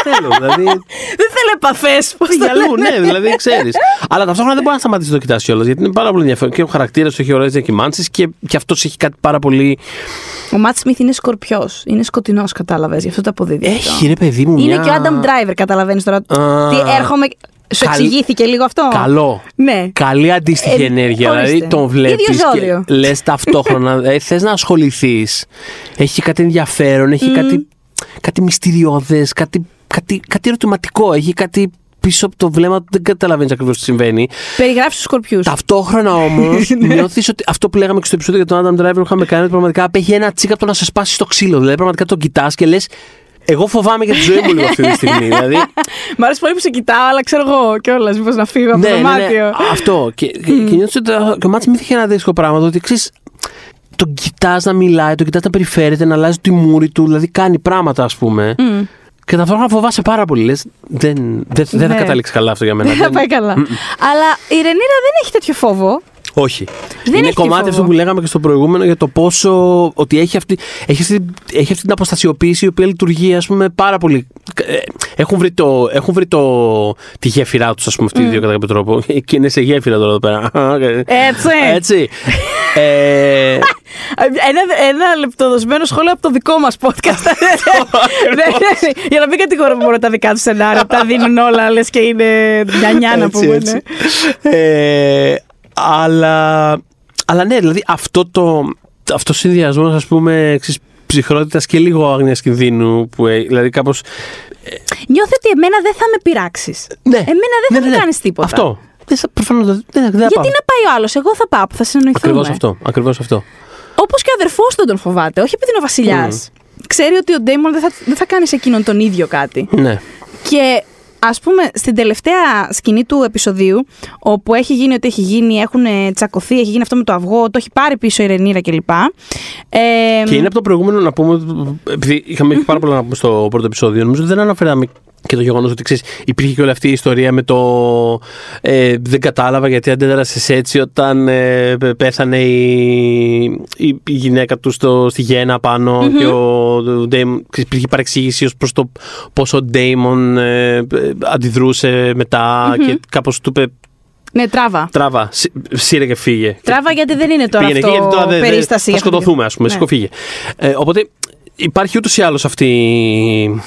θέλω επαφές. Πώς το λένε. Ναι, δηλαδή ξέρεις. Αλλά ταυτόχρονα δεν μπορεί να σταματήσει να το κοιτάς κιόλας, γιατί είναι πάρα πολύ ενδιαφέρον. Και ο χαρακτήρας του έχει ωραίες διακυμάνσεις και αυτός έχει κάτι πάρα πολύ. Ο Ματ Σμιθ είναι σκορπιός. Είναι σκοτεινός, κατάλαβες. Γι' αυτό το αποδίδει. Έχει, ρε παιδί μου. Είναι και ο Adam Driver, καταλαβαίνεις τώρα. Τι έρχομαι. Σου εξηγήθηκε λίγο αυτό. Καλό. Ναι. Καλή αντίστοιχη ενέργεια. Δηλαδή τον βλέπεις και λες ταυτόχρονα θες να ασχοληθείς. Έχει κάτι ενδιαφέρον, έχει κάτι μυστηριώδες, κάτι ερωτηματικό. Έχει κάτι πίσω από το βλέμμα του, δεν καταλαβαίνεις ακριβώς τι συμβαίνει. Περιγράφεις τους σκορπιούς. Ταυτόχρονα όμως νιώθεις ότι αυτό που λέγαμε και στο επεισόδιο για τον Adam Driver που είχαμε κάνει, πραγματικά απέχει ένα τσίκα από το να σε σπάσει το ξύλο. Δηλαδή πραγματικά τον κοιτάς και λες. Εγώ φοβάμαι για τη ζωή μου λίγο αυτή τη στιγμή. Δηλαδή. Μ' αρέσει πολύ που σε κοιτάω, αλλά ξέρω εγώ κιόλας. Μήπως να φύγω από το δωμάτιο. Ναι. Αυτό. Και νιώθω ότι ο Ματ Σμιθ είχε ένα αντίστοιχο πράγμα. Ότι ξέρεις, τον κοιτάς να μιλάει, τον κοιτάς να περιφέρεται, να αλλάζει τη μούρη του. Δηλαδή κάνει πράγματα, ας πούμε. Και ταυτόχρονα φοβάσαι πάρα πολύ. Λες, δεν θα καταλήξει καλά αυτό για μένα. Δεν θα πάει καλά. Αλλά η Rhaenyra δεν έχει τέτοιο φόβο. Όχι. Είναι κομμάτι αυτό που λέγαμε και στο προηγούμενο για το πόσο. Ότι έχει αυτή την αποστασιοποίηση η οποία λειτουργεί, ας πούμε, πάρα πολύ. Έχουν βρει τη γέφυρά τους, ας πούμε, αυτοί οι δύο κατά κάποιο τρόπο. Και είναι σε γέφυρα τώρα εδώ πέρα. Έτσι. Ένα λεπτοδοσμένο σχόλιο από το δικό μας podcast. Για να μην κατηγορούμε τα δικά του σενάρια. Τα δίνουν όλα, λες και είναι νιανιά να πούμε. Αλλά ναι, δηλαδή αυτό συνδυασμός, ας πούμε, ψυχρότητας και λίγο άγνοιας κινδύνου, που δηλαδή κάπως. Νιώθω ότι εμένα δεν θα με πειράξεις. Ναι. Εμένα δεν θα με κάνεις τίποτα. Αυτό. Προφανώς δεν θα πάω. Γιατί να πάει ο άλλος, εγώ θα πάω, θα συνεννοηθούμε. Ακριβώς αυτό. Όπως και ο αδερφός δεν τον φοβάται, όχι επειδή είναι ο βασιλιάς. Ξέρει ότι ο Daemon δεν θα κάνει σε εκείνον τον ίδιο κάτι. Ναι. Και. Ας πούμε, στην τελευταία σκηνή του επεισοδίου, όπου έχει γίνει ό,τι έχει γίνει, έχουν τσακωθεί, έχει γίνει αυτό με το αυγό, το έχει πάρει πίσω η Rhaenyra κλπ. Και είναι από το προηγούμενο να πούμε, επειδή είχαμε πάρα πολλά να πούμε στο πρώτο επεισόδιο, νομίζω ότι δεν αναφέραμε και το γεγονός ότι ξέρεις, υπήρχε και όλη αυτή η ιστορία με το δεν κατάλαβα γιατί αντέδρασες έτσι όταν πέθανε η γυναίκα του στη γέννα πάνω και ο Daemon, υπήρχε παρεξήγηση ως προς το πόσο ο Daemon αντιδρούσε μετά και κάπως του είπε. Ναι, τράβα. Τράβα. Σύρε και φύγε. Τράβα γιατί δεν είναι τώρα αυτό περίσταση. Θα σκοτωθούμε, ας πούμε. Σήκω, φύγε. Οπότε υπάρχει ούτως ή άλλως αυτή.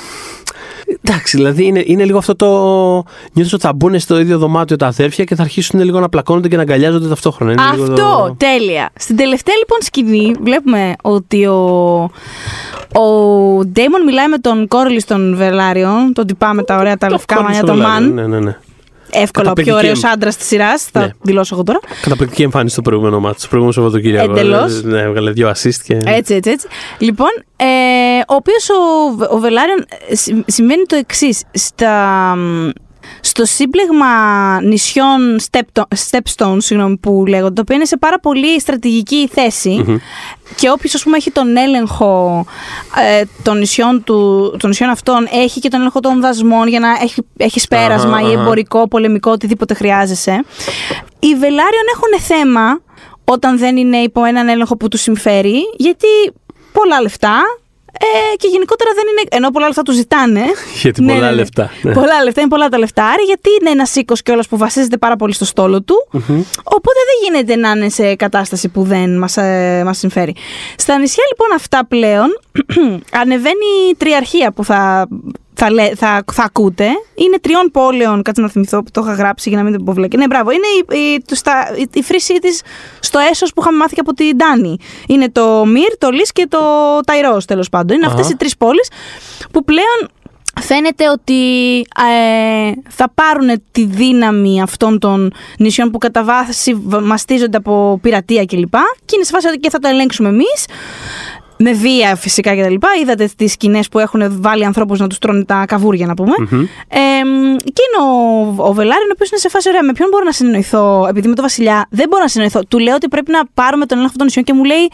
Εντάξει, δηλαδή είναι λίγο αυτό το. Νιώθω ότι θα μπουν στο ίδιο δωμάτιο τα αδέρφια και θα αρχίσουν λίγο να πλακώνονται και να αγκαλιάζονται ταυτόχρονα. Είναι αυτό! Λίγο το. Τέλεια! Στην τελευταία λοιπόν σκηνή βλέπουμε ότι ο Daemon μιλάει με τον Corlys τον Velaryon, τον τυπά με τα ωραία τα λευκά μαλλιά, τον Μαν. Ναι. Εύκολα, ο πιο ωραίος άντρας της σειράς, θα δηλώσω εγώ τώρα. Καταπληκτική εμφάνιση στο προηγούμενο μάτσο, στο προηγούμενο Σαββατοκύριακο. Εντελώς. Ναι, έβγαλε 2 assist και. Έτσι. Λοιπόν, ο οποίος ο Velaryon σημαίνει το εξής. Στο σύμπλεγμα νησιών Stepstones, συγγνώμη που λέγονται, το οποίο είναι σε πάρα πολύ στρατηγική θέση και όποιος, ας πούμε, έχει τον έλεγχο των νησιών αυτών, έχει και τον έλεγχο των δασμών για να έχει πέρασμα ή εμπορικό, πολεμικό, οτιδήποτε χρειάζεσαι. Οι Velaryon έχουν θέμα όταν δεν είναι υπό έναν έλεγχο που τους συμφέρει, γιατί πολλά λεφτά. Και γενικότερα δεν είναι. Ενώ πολλά λεφτά του ζητάνε. Γιατί πολλά λεφτά. Πολλά λεφτά, είναι πολλά τα λεφτά. Άρα, γιατί είναι ένα οίκος κιόλας που βασίζεται πάρα πολύ στο στόλο του. Οπότε δεν γίνεται να είναι σε κατάσταση που δεν μας συμφέρει. Στα νησιά λοιπόν αυτά πλέον ανεβαίνει η τριαρχία που θα ακούτε. Είναι 3 πόλεων. Κάτσε να θυμηθώ που το είχα γράψει για να μην το υποβλέκει. Ναι, μπράβο. Είναι η free cities στο Essos που είχαμε μάθει από την Ντάνη. Είναι το Μυρ, το Λις και το Ταϊρός, τέλος πάντων. Είναι αυτές οι 3 πόλεις που πλέον φαίνεται ότι θα πάρουν τη δύναμη αυτών των νησιών που κατά βάση μαστίζονται από πειρατεία κλπ. Και είναι σε φάση ότι και θα τα ελέγξουμε εμείς. Με βία φυσικά κτλ. Είδατε τις σκηνές που έχουν βάλει ανθρώπους να τους τρώνε τα καβούρια, να πούμε. Mm-hmm. Και είναι ο Βελάριον, ο οποίος είναι σε φάση, ωραία, με ποιον μπορώ να συνεννοηθώ, επειδή με τον Βασιλιά δεν μπορώ να συνεννοηθώ. Του λέω ότι πρέπει να πάρουμε τον έλεγχο των νησιών και μου λέει,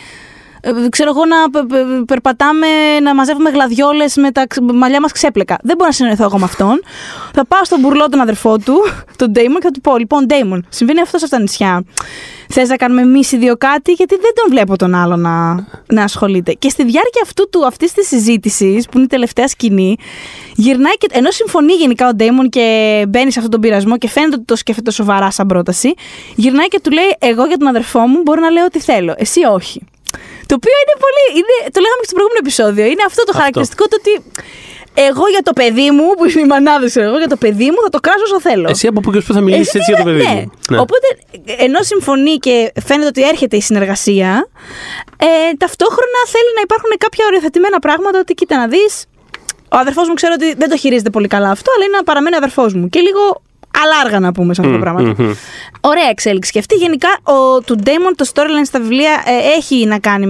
ξέρω εγώ, να περπατάμε, να μαζεύουμε γλαδιόλες με τα μαλλιά μας ξέπλεκα. Δεν μπορώ να συνεννοηθώ εγώ με αυτόν. Θα πάω στον μπουρλό τον αδερφό του, τον Daemon, και θα του πω: Λοιπόν, Daemon, συμβαίνει αυτό σε αυτά τα νησιά. Θες να κάνουμε εμείς οι δύο κάτι, γιατί δεν τον βλέπω τον άλλο να ασχολείται. Και στη διάρκεια αυτής της συζήτησης, που είναι η τελευταία σκηνή, γυρνάει και ενώ συμφωνεί γενικά ο Daemon και μπαίνει σε αυτόν τον πειρασμό και φαίνεται ότι το σκέφτεται σοβαρά σαν πρόταση, γυρνάει και του λέει: Εγώ για τον αδερφό μου μπορώ να λέω ό,τι θέλω. Εσύ όχι. Το οποίο είναι πολύ. Το λέγαμε και στο προηγούμενο επεισόδιο. Είναι αυτό το χαρακτηριστικό του ότι εγώ για το παιδί μου, που είναι η μανάδε, εγώ για το παιδί μου θα το κράσω όσο θέλω. Εσύ από πού και θα μιλήσει έτσι για το παιδί μου. Ναι. Οπότε ενώ συμφωνεί και φαίνεται ότι έρχεται η συνεργασία, ταυτόχρονα θέλει να υπάρχουν κάποια οριοθετημένα πράγματα ότι κοίτα να δει. Ο αδερφός μου ξέρω ότι δεν το χειρίζεται πολύ καλά αυτό, αλλά είναι να παραμένει αδερφός μου. Και λίγο. Αλλά αργά να πούμε σε αυτό το πράγμα. Mm-hmm. Ωραία εξέλιξη. Και αυτή γενικά του Daemon το storyline στα βιβλία έχει να κάνει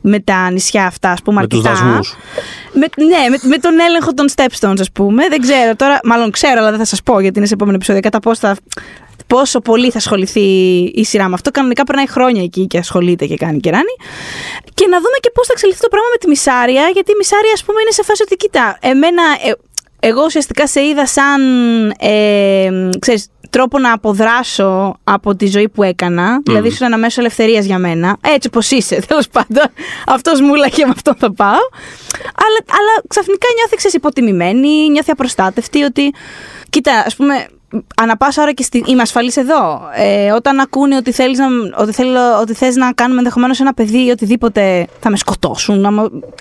με τα νησιά αυτά, ας πούμε, αρκετά. Με τους δασμούς. Με τον έλεγχο των Stepstones, ας πούμε. Δεν ξέρω τώρα, μάλλον ξέρω, αλλά δεν θα σας πω γιατί είναι σε επόμενο επεισόδιο. Κατά πόσο πολύ θα ασχοληθεί η σειρά με αυτό. Κανονικά περνάει χρόνια εκεί και ασχολείται και κάνει και ράνει. Και να δούμε και πώς θα εξελιχθεί το πράγμα με τη Mysaria. Γιατί η Mysaria, ας πούμε, είναι σε φάση ότι κοίτα, εγώ ουσιαστικά σε είδα σαν τρόπο να αποδράσω από τη ζωή που έκανα. Δηλαδή, ήσουν ένα μέσο ελευθερίας για μένα. Έτσι όπως είσαι, τέλος πάντων. Αυτός μούλα και με αυτόν θα πάω. Αλλά ξαφνικά νιώθει υποτιμημένη, νιώθει απροστάτευτη. Ότι, κοίτα, ας πούμε, ανά πάσα ώρα και είμαι ασφαλής εδώ. Όταν ακούνε ότι θες να κάνουμε ενδεχομένως ένα παιδί ή οτιδήποτε, θα με σκοτώσουν.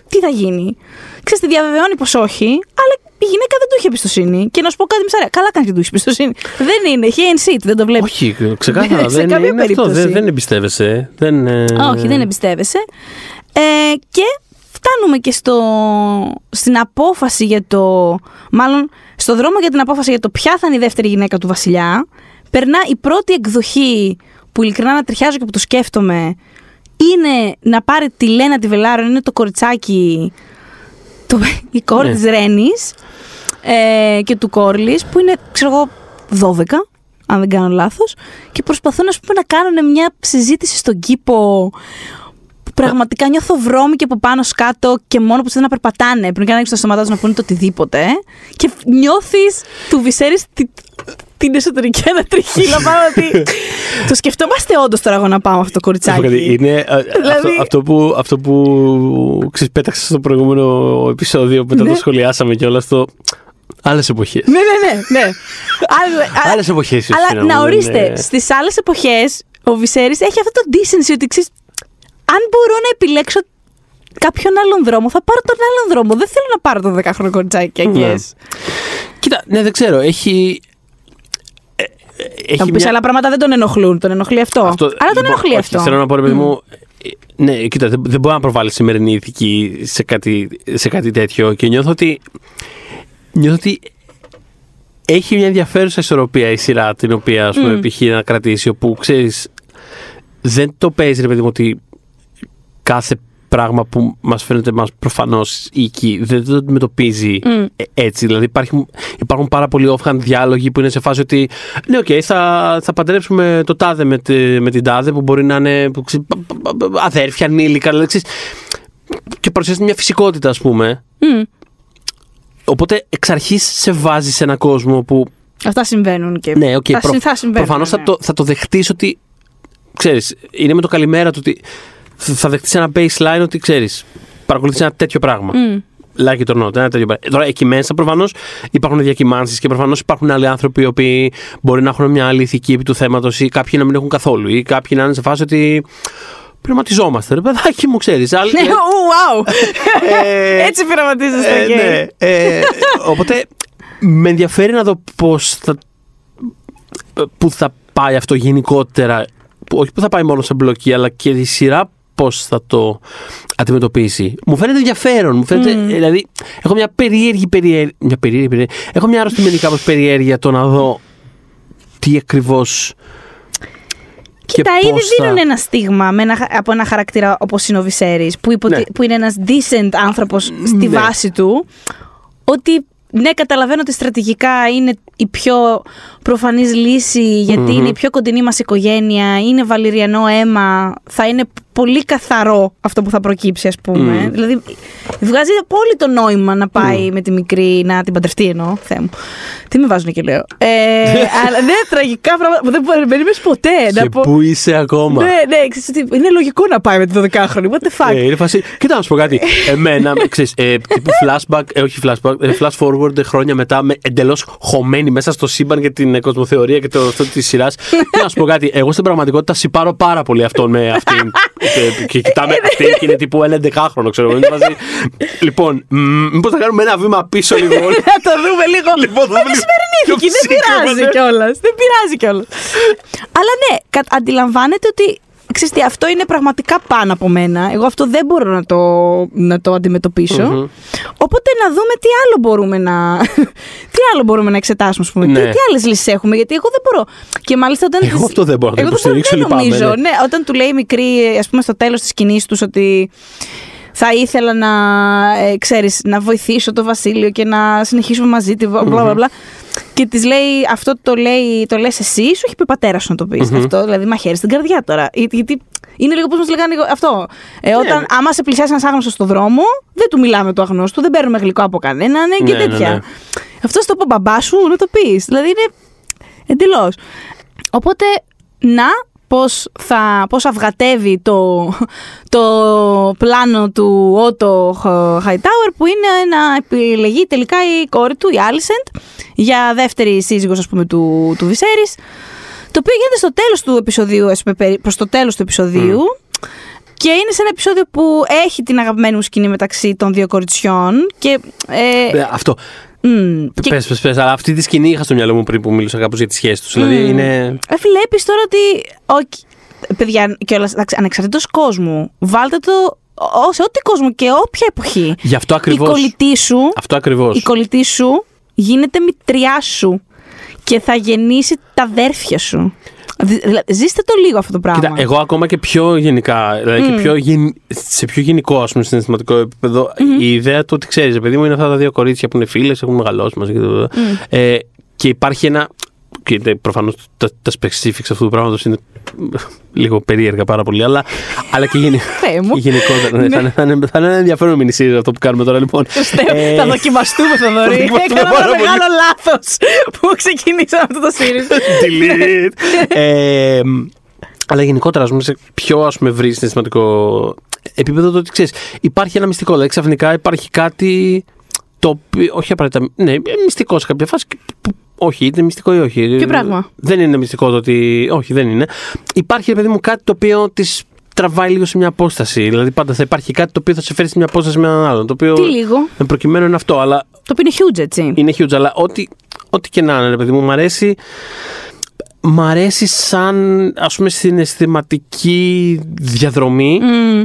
Τι θα γίνει. Ξέρεις, τη διαβεβαιώνει πως όχι, αλλά. Η γυναίκα δεν του είχε εμπιστοσύνη. Και να σου πω κάτι, Mysaria. Καλά κάνει και του είχε εμπιστοσύνη. Δεν είναι. He and shit, δεν το βλέπει. Όχι, ξεκάθαρα. Δεν είναι αυτό. Δεν εμπιστεύεσαι. Όχι, δεν εμπιστεύεσαι. Και φτάνουμε και στην απόφαση για το. Μάλλον στον δρόμο για την απόφαση για το ποια θα είναι η δεύτερη γυναίκα του Βασιλιά. Περνά η πρώτη εκδοχή που ειλικρινά να τριχιάζω και που το σκέφτομαι. Είναι να πάρει τη Λένα τη Velaryon, είναι το κοριτσάκι. Η κόρη της Rhaenys και του Corlys, που είναι, ξέρω εγώ, 12, αν δεν κάνω λάθος, και προσπαθούν, ας πούμε, να κάνουν μια συζήτηση στον κήπο που πραγματικά νιώθω βρώμικη από πάνω σκάτω και μόνο που θέλουν να περπατάνε πριν και να ανοίξουν τα στόματά τους να πούνε το οτιδήποτε, και νιώθεις του Viserys την εσωτερική ανατριχίλα πάνω ότι το σκεφτόμαστε όντως τώρα εγώ να πάω αυτό το κοριτσάκι. Είναι αυτό που ξεσπέταξε στο προηγούμενο επεισόδιο που το σχολιάσαμε και όλα στο άλλες εποχές. Ναι. Άλλες εποχές. Αλλά να ορίστε, στις άλλες εποχές ο Viserys έχει αυτό το decency ότι αν μπορώ να επιλέξω κάποιον άλλον δρόμο, θα πάρω τον άλλον δρόμο. Δεν θέλω να πάρω το 10χρονο κοριτσάκι. Κοίτα, ναι, δεν ξέρω, θα μου πεις άλλα πράγματα δεν τον ενοχλούν. Τον ενοχλεί αυτό. Αλλά τον ενοχλεί αυτό. Θέλω να πω, παιδί μου, ναι, κοίτα, δεν μπορώ να προβάλλει σημερινή ηθική σε κάτι τέτοιο. Και νιώθω ότι έχει μια ενδιαφέρουσα ισορροπία η σειρά την οποία, ας πούμε, επιχείρει να κρατήσει. Όπου, ξέρεις, δεν το παίζει, ρε παιδί μου, ότι κάθε πράγμα που μας φαίνεται προφανώς οίκη δεν το αντιμετωπίζει έτσι. Δηλαδή υπάρχουν πάρα πολλοί offhand διάλογοι που είναι σε φάση ότι ναι, οκ, θα παντρέψουμε το τάδε με την τάδε που μπορεί να είναι αδέρφια, ανήλικα, δηλαδή, και παρουσιάζεται μια φυσικότητα, ας πούμε. Οπότε εξ αρχής σε βάζει σε έναν κόσμο που αυτά συμβαίνουν και ναι, okay, θα συμβαίνουν. Προφανώς ναι. θα το δεχτείς ότι, ξέρεις, είναι με το καλημέρα του ότι θα δεχτείς ένα baseline ότι, ξέρεις, παρακολουθείς ένα τέτοιο πράγμα. Like it or not, ένα τέτοιο πράγμα. Τώρα εκεί μέσα προφανώς υπάρχουν διακυμάνσεις και προφανώς υπάρχουν άλλοι άνθρωποι οι οποίοι μπορεί να έχουν μια άλλη ηθική επί του θέματος ή κάποιοι να μην έχουν καθόλου ή κάποιοι να είναι σε φάση ότι πειραματιζόμαστε. Ρε παιδάκι μου, ξέρεις. Άλλοι, wow! Έτσι πειραματίζεσαι. Ναι. Οπότε με ενδιαφέρει να δω πού θα πάει αυτό γενικότερα. Όχι πού θα πάει μόνο σε μπλοκή, αλλά και η σειρά. πώς θα το αντιμετωπίσει. Μου φαίνεται ενδιαφέρον. Μου φαίνεται, δηλαδή, έχω μια περίεργη. Έχω μια αρρωστημένη κάπως περιέργεια το να δω τι ακριβώς. Κοίτα, ήδη δίνουν ένα στίγμα από ένα χαρακτήρα όπως είναι ο Viserys, που είναι ένας decent άνθρωπος στη βάση του, ότι ναι, καταλαβαίνω ότι στρατηγικά είναι η πιο προφανής λύση, γιατί είναι η πιο κοντινή μας οικογένεια, είναι βαλυριανό αίμα, θα είναι πολύ καθαρό αυτό που θα προκύψει, ας πούμε. Δηλαδή, βγάζει απόλυτο νόημα να πάει με τη μικρή, να την παντρευτεί, εννοώ, Θεέ μου. Τι με βάζουν και λέω. Αλλά ναι, τραγικά πράγματα που δεν περιμένεις ποτέ. Και πού είσαι ακόμα. Ναι, ξέρεις ότι είναι λογικό να πάει με τη 12χρονη. What the fuck. Είναι φάση. Κοίτα να σου πω κάτι. Εμένα, ξέρεις, τύπου flashback, όχι flashback, flash forward χρόνια μετά, με εντελώς χωμένη μέσα στο σύμπαν και την κοσμοθεωρία και το αυτό της σειράς. Να σου πω κάτι. Εγώ στην πραγματικότητα σιπάρω πάρα πολύ αυτόν με αυτήν. Και κοιτάμε, αυτή είναι τύπου 11χρονο, ξέρω εγώ. Λοιπόν, μήπως θα κάνουμε ένα βήμα πίσω λίγο. Να το δούμε λίγο. Με τη σημερινή ηθική. Δεν πειράζει κιόλας. Αλλά ναι, αντιλαμβάνεται ότι ξέρεις τι, αυτό είναι πραγματικά πάνω από μένα. Εγώ αυτό δεν μπορώ να το αντιμετωπίσω. Οπότε να δούμε τι άλλο μπορούμε να εξετάσουμε, πούμε. Ναι. Τι άλλες λύσεις έχουμε, γιατί εγώ δεν μπορώ. Και μάλιστα όταν. Εγώ αυτό δεν μπορώ να το υποστηρίξω, νομίζω. Ναι, όταν του λέει η μικρή, ας πούμε, στο τέλος της σκηνής τους ότι θα ήθελα να, ξέρεις, να βοηθήσω το Βασίλειο και να συνεχίσουμε μαζί τη μπλα. Και της λέει, αυτό το λες εσύ, σου έχει πει ο πατέρας σου να το πεις. Αυτό, δηλαδή μαχαίρι στην καρδιά τώρα. Γιατί είναι λίγο, πώς μας λέγανε αυτό. Όταν άμα σε πλησιάσει ένας άγνωστος στον δρόμο, δεν του μιλάμε το αγνώστο, δεν παίρνουμε γλυκό από κανέναν, και τέτοια. Ναι. Αυτό στο πω μπαμπά σου να το πεις. Δηλαδή είναι εντελώς. Οπότε, να. Πώς αυγατεύει το πλάνο του Otto Hightower, που είναι να επιλεγεί τελικά η κόρη του, η Alicent, για δεύτερη σύζυγος, ας πούμε, του Viserys, το οποίο γίνεται στο τέλος του επεισοδίου, προς το τέλος του επεισοδίου, και είναι σε ένα επεισόδιο που έχει την αγαπημένη μου σκηνή μεταξύ των δύο κοριτσιών. Και, αυτό... Πες, αλλά αυτή τη σκηνή είχα στο μυαλό μου πριν που μίλησα κάπως για τη σχέση τους. Δηλαδή είναι. Βλέπεις τώρα ότι. Παιδιά, κιόλας, ανεξαρτήτως κόσμου, βάλτε το σε ό,τι κόσμο και όποια εποχή. Γι' αυτό ακριβώς. Η κολλητή σου γίνεται μητριά σου και θα γεννήσει τα αδέρφια σου. Ζήστε το λίγο αυτό το πράγμα. Κοίτα, εγώ ακόμα και πιο γενικά, δηλαδή και σε πιο γενικό, ας πούμε, συναισθηματικό επίπεδο, η ιδέα του ότι ξέρεις, παιδί μου, είναι αυτά τα δύο κορίτσια που είναι φίλες, έχουν μεγαλώσει μαζί και υπάρχει ένα. Και προφανώς τα specifics αυτού του πράγματος είναι λίγο περίεργα πάρα πολύ, αλλά και γενικότερα. Θα είναι ένα ενδιαφέρον μινισύριο αυτό που κάνουμε τώρα, λοιπόν. Θα δοκιμαστούμε, Θεοδωρή. Έκανα ένα μεγάλο λάθος που ξεκινήσαμε αυτό το series. Delete. Αλλά γενικότερα, ας πούμε, σε πιο ευρύ συναισθηματικό επίπεδο, το ότι ξέρεις, υπάρχει ένα μυστικό. Δηλαδή, ξαφνικά υπάρχει κάτι το οποίο. Όχι απαραίτητα. Ναι, μυστικό σε κάποια φάση. Όχι, είναι μυστικό ή όχι. Ποιο πράγμα. Δεν είναι μυστικό το ότι. Όχι, δεν είναι. Υπάρχει, ρε παιδί μου, κάτι το οποίο τη τραβάει λίγο σε μια απόσταση. Δηλαδή, πάντα θα υπάρχει κάτι το οποίο θα σε φέρει σε μια απόσταση με έναν άλλον. Το οποίο. Τι λίγο. Εν προκειμένου είναι αυτό. Αλλά... Το οποίο είναι huge, έτσι. Είναι huge, αλλά ό,τι και να είναι, ρε παιδί μου, μ' αρέσει σαν, ας πούμε, συναισθηματική διαδρομή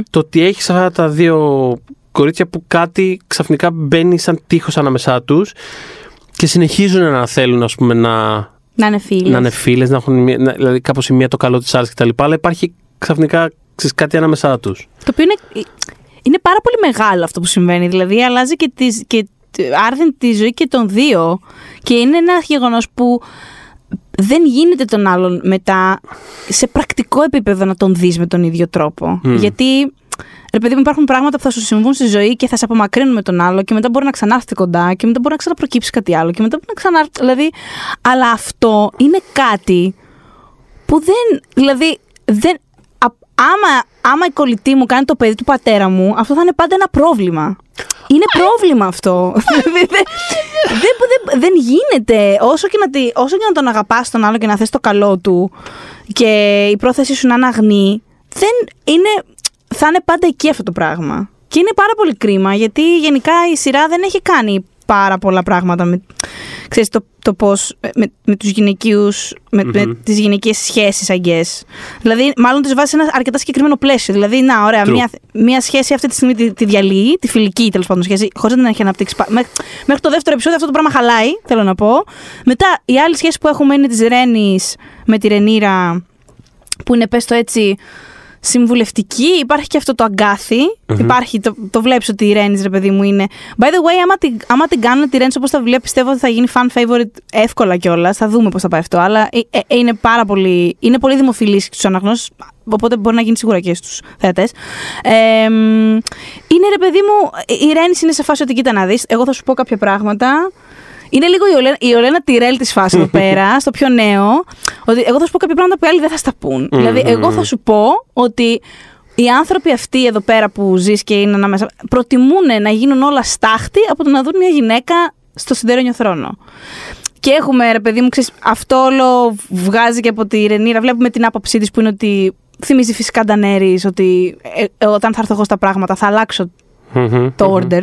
το ότι έχει αυτά τα δύο κορίτσια που κάτι ξαφνικά μπαίνει σαν τείχος ανάμεσά τους. Και συνεχίζουν να θέλουν, ας πούμε, να είναι φίλες, να έχουν δηλαδή κάπως η μία το καλό της άλλης κτλ. Αλλά υπάρχει ξαφνικά, ξέρεις, κάτι ανάμεσά τους. Το οποίο είναι πάρα πολύ μεγάλο αυτό που συμβαίνει. Δηλαδή αλλάζει και άρδιν τη ζωή και των δύο. Και είναι ένα γεγονός που δεν γίνεται τον άλλον μετά σε πρακτικό επίπεδο να τον δεις με τον ίδιο τρόπο. Γιατί... Ρε παιδί μου, υπάρχουν πράγματα που θα σου συμβούν στη ζωή και θα σε απομακρύνουν με τον άλλο, και μετά μπορεί να ξανάρθει κοντά, και μετά μπορεί να ξαναπροκύψει κάτι άλλο, και μετά μπορεί να ξανάρθει. Δηλαδή, αλλά αυτό είναι κάτι που δεν. Δηλαδή, άμα η κολλητή μου κάνει το παιδί του πατέρα μου, αυτό θα είναι πάντα ένα πρόβλημα. Είναι πρόβλημα αυτό. Δεν γίνεται. Όσο και να τον αγαπάς τον άλλο και να θες το καλό του, και η πρόθεσή σου να είναι αγνή, δεν είναι. Θα είναι πάντα εκεί αυτό το πράγμα. Και είναι πάρα πολύ κρίμα, γιατί γενικά η σειρά δεν έχει κάνει πάρα πολλά πράγματα με, ξέρεις, το πώς με τους γυναικείους, με τις γυναικείες σχέσεις, I guess. Δηλαδή, μάλλον τις βάζει σε ένα αρκετά συγκεκριμένο πλαίσιο. Δηλαδή, να, ωραία, μια σχέση αυτή τη στιγμή τη διαλύει, τη φιλική τέλος πάντων σχέση, χωρίς να την έχει αναπτύξει. Μέχρι το δεύτερο επεισόδιο αυτό το πράγμα χαλάει, θέλω να πω. Μετά, η άλλη σχέση που έχουμε είναι της Ρένης με τη Rhaenyra, που είναι, πες το έτσι, συμβουλευτική, υπάρχει και αυτό το αγκάθι. Υπάρχει, το βλέπεις ότι η Rhaenys, ρε παιδί μου, είναι. By the way, άμα την κάνουν τη Rhaenys όπως τα βιβλία, πιστεύω ότι θα γίνει fan favorite εύκολα κιόλας. Θα δούμε πώς θα πάει αυτό. Αλλά είναι πάρα πολύ. Είναι πολύ δημοφιλής στους αναγνώστες, οπότε μπορεί να γίνει σίγουρα και στους θεατές. Είναι, ρε παιδί μου, η Rhaenys είναι σε φάση ότι κοίτα να δεις. Εγώ θα σου πω κάποια πράγματα. Είναι λίγο η Olenna Tyrell της φάσης εδώ πέρα, στο πιο νέο, ότι εγώ θα σου πω κάποια πράγματα που οι άλλοι δεν θα στα πούν. Δηλαδή, εγώ θα σου πω ότι οι άνθρωποι αυτοί εδώ πέρα που ζεις και είναι ανάμεσα, προτιμούν να γίνουν όλα στάχτη από το να δουν μια γυναίκα στο συντέρωνιο θρόνο. Και έχουμε, ρε παιδί μου, ξέρεις, αυτό όλο βγάζει και από τη Rhaenyra. Βλέπουμε την άποψή της που είναι ότι θυμίζει φυσικά Daenerys, ότι όταν θα έρθω εγώ στα πράγματα θα αλλάξω το order.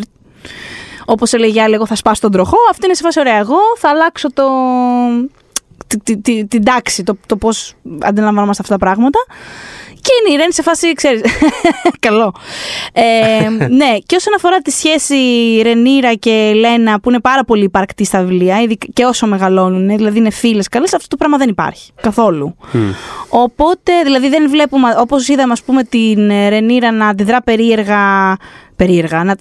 Όπως έλεγε άλλη, εγώ θα σπάσω τον τροχό. Αυτή είναι σε φάση, ωραία, εγώ θα αλλάξω την τάξη, το πώς αντιλαμβανόμαστε αυτά τα πράγματα. Και είναι η Rhaenys σε φάση, ξέρεις, καλό. Ναι, και όσον αφορά τη σχέση Rhaenyra και Olenna, που είναι πάρα πολύ υπαρκτή στα βιβλία, και όσο μεγαλώνουν, δηλαδή είναι φίλες καλές, αυτό το πράγμα δεν υπάρχει καθόλου. Οπότε, δηλαδή δεν βλέπουμε, όπως είδαμε, ας πούμε, την Rhaenyra να αντιδρά περίεργα,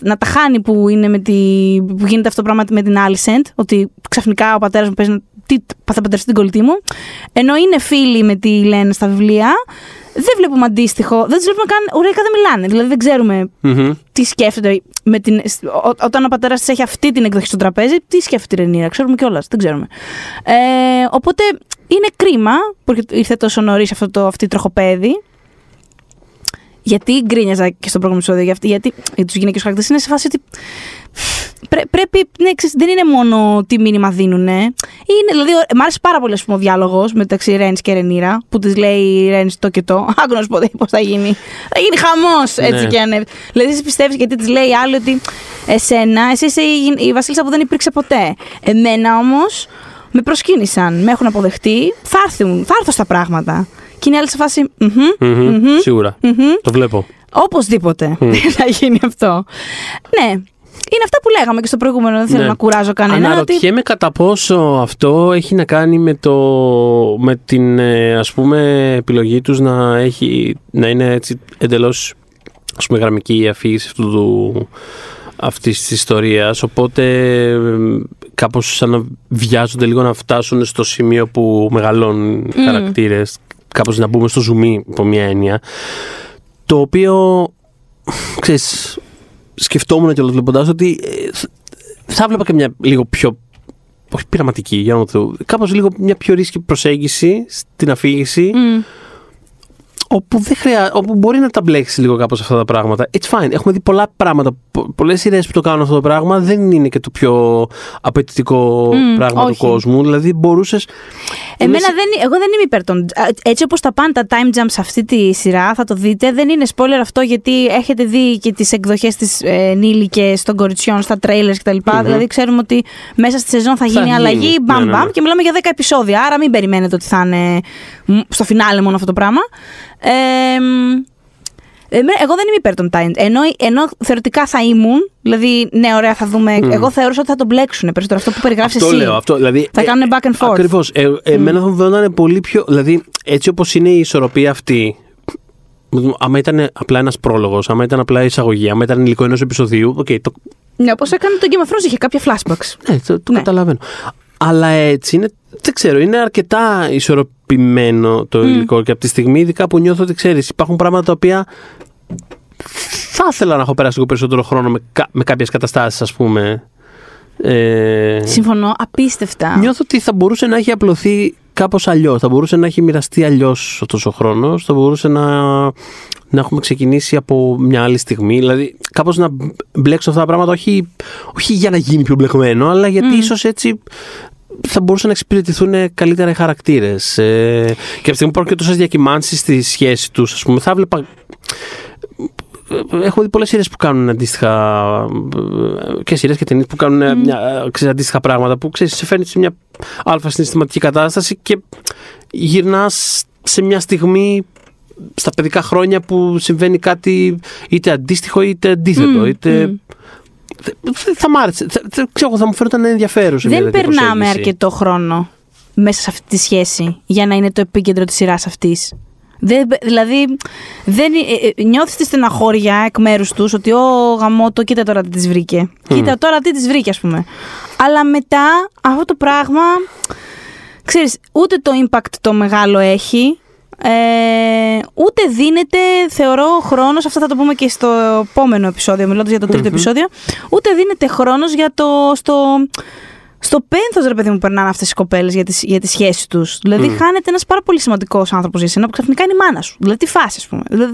να τα χάνει που είναι που γίνεται αυτό το πράγμα με την Alicent, ότι ξαφνικά ο πατέρας μου παίζει, θα παντρευτεί την κολλητή μου, ενώ είναι φίλοι με τη Olenna στα βιβλία. Δεν βλέπουμε αντίστοιχο, δεν τους βλέπουμε καν, ουραϊκά δεν μιλάνε, δηλαδή δεν ξέρουμε τι σκέφτεται. Όταν ο πατέρας της έχει αυτή την εκδοχή στο τραπέζι, τι σκέφτεται η Rhaenyra, ξέρουμε κιόλας, δεν ξέρουμε. Οπότε είναι κρίμα που ήρθε τόσο νωρίς αυτή η τροχοπέδη. Γιατί γκρίνιαζα και στο πρώτο επεισόδιο γιατί για τους γυναικείους χαρακτήρες είναι σε φάση ότι πρέπει, ναι, δεν είναι μόνο τι μήνυμα δίνουν. Δηλαδή, μ' άρεσε πάρα πολύ, ας πούμε, ο διάλογος μεταξύ Rhaenys και Rhaenyra, που της λέει η Rhaenys το και το. Άγνωστο ποτέ πώς θα γίνει. Θα γίνει χαμός, έτσι ναι. Και ανέβει. Δηλαδή, εσύ πιστεύεις, γιατί της λέει άλλη ότι εσύ είσαι η βασίλισσα που δεν υπήρξε ποτέ. Εμένα όμως με προσκύνησαν, με έχουν αποδεχτεί, θα έρθω στα πράγματα. Και είναι άλλη σε φάση. Σίγουρα. Το βλέπω. Οπωσδήποτε θα γίνει αυτό. Ναι. Είναι αυτά που λέγαμε και στο προηγούμενο. Δεν θέλω να κουράζω κανέναν. Αναρωτιέμαι κατά πόσο αυτό έχει να κάνει με την, ας πούμε, επιλογή τους να είναι έτσι εντελώς, ας πούμε, γραμμική η αφήγηση αυτής της ιστορίας. Οπότε κάπως σαν να βιάζονται λίγο να φτάσουν στο σημείο που μεγαλώνουν οι χαρακτήρες. Κάπως να μπούμε στο ζουμί, από μια έννοια. Το οποίο, ξέρεις, σκεφτόμουν και βλέποντας ότι θα βλέπα και μια λίγο πιο, όχι πειραματική, για να το δω, κάπως λίγο μια πιο ρίσκη προσέγγιση στην αφήγηση, όπου μπορεί να τα μπλέξει λίγο κάπως αυτά τα πράγματα. It's fine. Έχουμε δει πολλά πράγματα, πολλές σειρές που το κάνουν αυτό το πράγμα. Δεν είναι και το πιο απαιτητικό πράγμα του κόσμου. Δηλαδή μπορούσες. Εγώ δεν είμαι υπέρ των. Έτσι όπως τα πάνε τα time jumps αυτή τη σειρά, θα το δείτε. Δεν είναι spoiler αυτό, γιατί έχετε δει και τις εκδοχές της ενήλικες των κοριτσιών στα trailers κτλ. Δηλαδή ξέρουμε ότι μέσα στη σεζόν θα γίνει αλλαγή. Μπαμ, και μιλάμε για 10 επεισόδια. Άρα μην περιμένετε ότι θα είναι στο φινάλε μόνο αυτό το πράγμα. Εγώ δεν είμαι υπέρ των time. Ενώ θεωρητικά θα ήμουν, δηλαδή, ναι, ωραία, θα δούμε. Εγώ θεωρούσα ότι θα τον μπλέξουν περισσότερο. Αυτό που περιγράφεις εσύ. Δηλαδή, θα κάνουν back and forth. Ακριβώς. Εμένα θα μου φαινόταν πολύ πιο. Δηλαδή, έτσι όπως είναι η ισορροπία αυτή. Άμα ήταν απλά ένας πρόλογος, άμα ήταν απλά εισαγωγή, άμα ήταν υλικό ενός επεισοδίου. Okay, ναι, όπως έκανε το Game of Thrones, είχε κάποια flashbacks. Ναι, το καταλαβαίνω. Αλλά έτσι είναι. Δεν ξέρω, είναι αρκετά ισορροπημένο το υλικό και από τη στιγμή, ειδικά που νιώθω ότι, ξέρεις, υπάρχουν πράγματα τα οποία θα ήθελα να έχω περάσει λίγο περισσότερο χρόνο με κάποιες καταστάσεις, ας πούμε. Συμφωνώ, απίστευτα. Νιώθω ότι θα μπορούσε να έχει απλωθεί κάπως αλλιώς, θα μπορούσε να έχει μοιραστεί αλλιώς αυτός ο χρόνος, θα μπορούσε να έχουμε ξεκινήσει από μια άλλη στιγμή. Δηλαδή, κάπως να μπλέξω αυτά τα πράγματα, όχι για να γίνει πιο μπλεκμένο, αλλά γιατί ίσως έτσι θα μπορούσαν να εξυπηρετηθούν καλύτερα οι χαρακτήρες. Και από τη στιγμή που υπάρχουν και τόσες διακυμάνσεις στη σχέση τους, ας πούμε, θα βλέπα έχω δει πολλές σειρές που κάνουν αντίστοιχα, και σειρές και ταινίες που κάνουν αντίστοιχα πράγματα, που ξέρεις, σε φέρνει σε μια αλφα συναισθηματική κατάσταση και γυρνάς σε μια στιγμή στα παιδικά χρόνια που συμβαίνει κάτι είτε αντίστοιχο είτε αντίθετο, είτε... Θα μ' άρεσε, θα μου φαίνονταν ενδιαφέρουσα. Δεν περνάμε αρκετό χρόνο μέσα σε αυτή τη σχέση για να είναι το επίκεντρο της σειράς αυτής. Δηλαδή, νιώθεις τη στεναχώρια εκ μέρους τους ότι «Ω γαμώτο, κοίτα τώρα τι της βρήκε». Κοίτα τώρα τι της βρήκε, ας πούμε. Αλλά μετά αυτό το πράγμα, ξέρεις, ούτε το impact το μεγάλο έχει, ούτε δίνεται, θεωρώ, χρόνος. Αυτά θα το πούμε και στο επόμενο επεισόδιο, μιλώντας για το τρίτο επεισόδιο. Ούτε δίνεται χρόνος για το... Στο πένθος, ρε παιδί μου, περνάνε αυτές οι κοπέλες για τη σχέση τους. Δηλαδή, χάνεται ένας πάρα πολύ σημαντικός άνθρωπος για σένα που ξαφνικά είναι η μάνα σου. Δηλαδή, τη φάση, ας πούμε. Δηλαδή,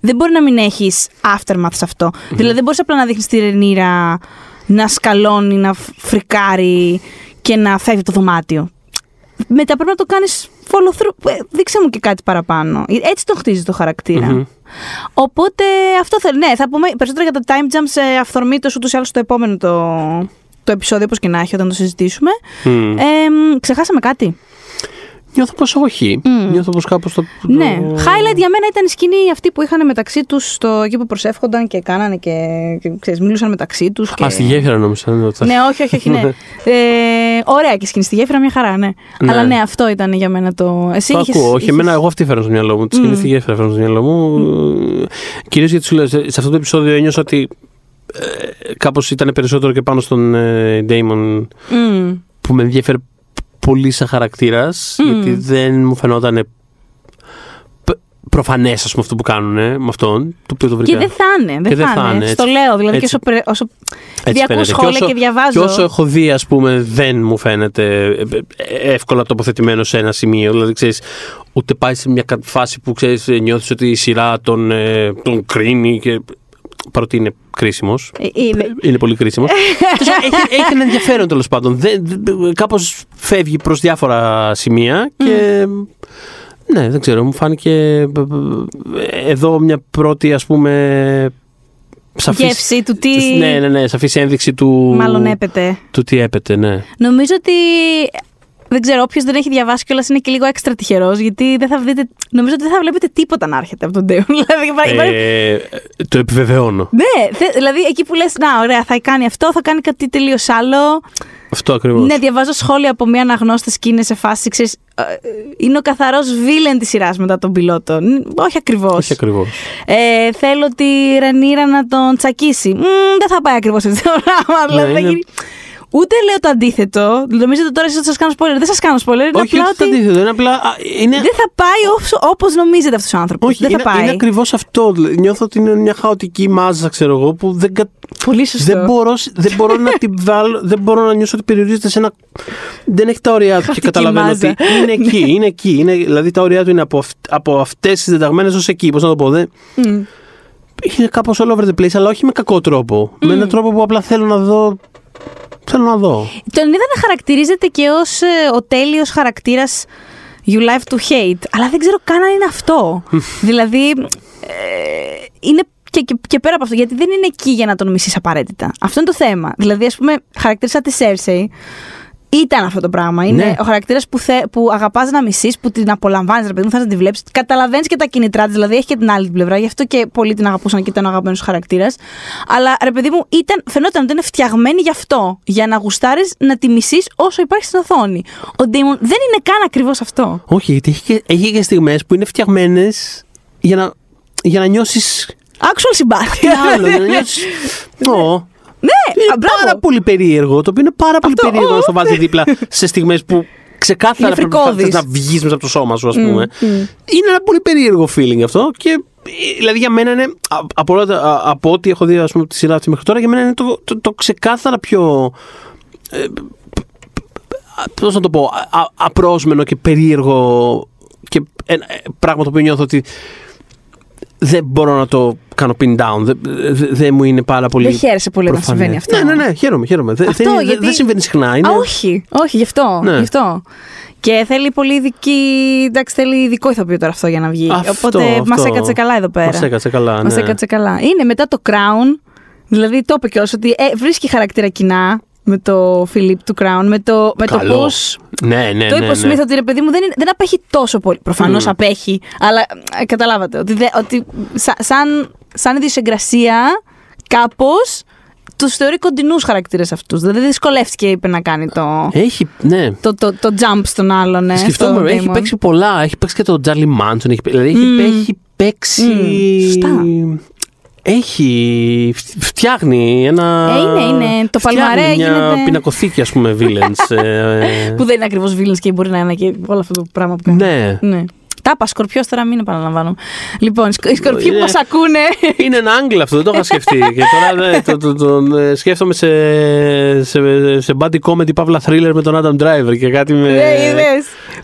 δεν μπορεί να μην έχεις aftermath σε αυτό. Δηλαδή, δεν μπορείς απλά να δείχνεις τη Rhaenyra να σκαλώνει, να φρικάρει και να φεύγει από το δωμάτιο. Μετά πρέπει να το κάνεις follow through. Δείξε μου και κάτι παραπάνω. Έτσι το χτίζει το χαρακτήρα. Οπότε, αυτό θέλει. Ναι, θα πούμε περισσότερα για τα time jumps αυθορμήτως ούτως ή άλλως στο επόμενο το επεισόδιο, όπως και να έχει, όταν το συζητήσουμε. Ξεχάσαμε κάτι? Νιώθω πως όχι. Νιώθω πως κάπως το... Ναι. Highlight για μένα ήταν η σκηνή αυτή που είχαν μεταξύ τους εκεί που προσεύχονταν και κάνανε και ξέρεις, μιλούσαν μεταξύ τους. Και... Α, στη γέφυρα νόμιζα. Ναι, όχι, ναι. Ωραία και σκηνή στη γέφυρα, μια χαρά, ναι. Αλλά ναι, αυτό ήταν για μένα το... Εσύ το ακούω, όχι, εμένα εγώ αυτή φέρω στο μυαλό μου. Τη σκηνή στη γέφυρα φέρω στο μυαλό μου. Κυρίως γιατί σου λέω, σε αυτό το επεισόδιο ένιωσα ότι κάπως ήταν περισσότερο και πάνω στον Daemon, που με ενδιαφέρει πολύ σαν χαρακτήρας, γιατί δεν μου φαινόταν προφανές, ας πούμε, αυτό που κάνουν με αυτόν, το οποίο το βρήκα. Και δεν θα είναι. Στο λέω, δηλαδή, έτσι, και όσο διακούς σχόλια και διαβάζω. Και όσο έχω δει, ας πούμε, δεν μου φαίνεται εύκολα τοποθετημένο σε ένα σημείο. Δηλαδή, ξέρεις, ούτε πάει σε μια φάση που, ξέρεις, νιώθεις ότι η σειρά τον κρίνει και... Παρότι είναι κρίσιμος. Είναι πολύ κρίσιμος. Έχει ένα ενδιαφέρον, τέλος πάντων. Κάπως φεύγει προς διάφορα σημεία και... Ναι, δεν ξέρω, μου φάνηκε εδώ μια πρώτη, ας πούμε... Γεύση του τι... Ναι, σαφής ένδειξη του... Μάλλον έπεται. Του τι έπεται, ναι. Νομίζω ότι... Δεν ξέρω, όποιος δεν έχει διαβάσει κιόλας είναι και λίγο έξτρα τυχερός, γιατί δεν θα δείτε, νομίζω ότι δεν θα βλέπετε τίποτα να έρχεται από τον Daemon. Το επιβεβαιώνω. Ναι, δηλαδή εκεί που λες, να ωραία, θα κάνει αυτό, θα κάνει κάτι τελείως άλλο. Αυτό ακριβώς. Ναι, διαβάζω σχόλια από μία αναγνώστες και είναι σε φάση, ξέρεις, είναι ο καθαρός villain της σειράς μετά τον πιλότο. Όχι ακριβώς. Όχι ακριβώς. Θέλω τη Rhaenyra να τον τσακίσει. Δεν θα πάει ακριβώς έτσι το πράγμα. Ούτε λέω το αντίθετο. Νομίζετε τώρα εσείς ότι σας κάνω spoiler. Δεν σας κάνω spoiler. Είναι απλά το αντίθετο. Δεν θα πάει όπως νομίζετε αυτός ο άνθρωπος. Όχι, δεν θα πάει. Είναι ακριβώς αυτό. Νιώθω ότι είναι μια χαοτική μάζα, ξέρω εγώ, που δεν πολύ σωστό. Δεν μπορώ να την βάλω. Δεν μπορώ να νιώσω ότι περιορίζεται σε ένα. Δεν έχει τα ωριά του και καταλαβαίνω ότι είναι εκεί. Δηλαδή τα ωριά του είναι από αυτές τις δεδαγμένες ως εκεί. Πώς να το πω, δεν. Είναι κάπως all over the place, αλλά όχι με κακό τρόπο. Με έναν τρόπο που απλά θέλω να δω. Τον είδα να χαρακτηρίζεται και ως ο τέλειος χαρακτήρας You Live to Hate, αλλά δεν ξέρω καν αν είναι αυτό. Δηλαδή, είναι και πέρα από αυτό, γιατί δεν είναι εκεί για να τον μισείς απαραίτητα. Αυτό είναι το θέμα. Δηλαδή, ας πούμε, χαρακτήρισα τη Cersei. Ήταν αυτό το πράγμα. Είναι ο χαρακτήρας που αγαπάς να μισείς, που την απολαμβάνεις, ρε παιδί μου, θες να τη βλέπεις. Καταλαβαίνεις και τα κινητρά της, δηλαδή έχει και την άλλη πλευρά, γι' αυτό και πολλοί την αγαπούσαν και ήταν ο αγαπημένος χαρακτήρας. Αλλά ρε παιδί μου, φαινόταν ότι είναι φτιαγμένη γι' αυτό. Για να γουστάρεις να τη μισείς όσο υπάρχει στην οθόνη. Ο Daemon δεν είναι καν ακριβώς αυτό. Όχι, γιατί έχει και στιγμές που είναι φτιαγμένες για να νιώσεις. Actual sympathy. Ναι, είναι πάρα πολύ περίεργο, το οποίο είναι πάρα πολύ περίεργο να στο βάζει δίπλα σε στιγμές που ξεκάθαρα πρέπει να βγεις μέσα από το σώμα σου, ας πούμε. Είναι ένα πολύ περίεργο feeling αυτό και δηλαδή για μένα είναι, από ό,τι έχω δει, ας πούμε, τη σειρά αυτή μέχρι τώρα, για μένα είναι το ξεκάθαρα πιο, πώς να το πω, απρόσμενο και περίεργο και πράγμα το οποίο νιώθω ότι δεν μπορώ να το κάνω pin down. Δεν μου είναι πάρα πολύ. Δεν χαίρεσαι πολύ προφανές να συμβαίνει αυτό. Ναι, χαίρομαι. Γιατί... δεν συμβαίνει συχνά. Είναι... Όχι, γι' αυτό. Ναι. Γι' αυτό. Και θέλει πολύ ειδική. Εντάξει, θέλει ειδικό ηθοποιό τώρα αυτό για να βγει. Οπότε μας έκατσε καλά εδώ πέρα. Μας έκατσε καλά. Είναι μετά το Crown. Δηλαδή το είπε κιόλας ότι βρίσκει χαρακτήρα κοινά με το Φιλίπ του Crown, με το πώς. Ναι. Το είπε ο Σμίθ ότι ρε παιδί μου δεν απέχει τόσο πολύ. Προφανώς απέχει, αλλά καταλάβατε. Ότι σαν ιδιοσυγκρασία κάπως τους θεωρεί κοντινούς χαρακτήρες αυτούς. Δηλαδή δυσκολεύτηκε, είπε, να κάνει το. Έχει, ναι. Το jump στον άλλον. Ναι, σκεφτόμουν, έχει Daemon. Παίξει πολλά. Έχει παίξει και το Τζάρλι Μάντσον. Δηλαδή έχει παίξει. Σωστά. Έχει. Φτιάχνει ένα. Είναι. Το Παλμαρέ γίνεται. Μια πινακοθήκη, ας πούμε, villains. Που δεν είναι ακριβώς villains και μπορεί να είναι και όλο αυτό το πράγμα που κάνει. Ναι. Τάπα, σκορπιός τώρα, μην επαναλαμβάνω. Λοιπόν, οι σκορπιοί που μας ακούνε. Είναι ένα άγγλο αυτό, δεν το είχα σκεφτεί. Και τώρα τον σκέφτομαι σε buddy comedy παύλα thriller με τον Adam Driver και κάτι με.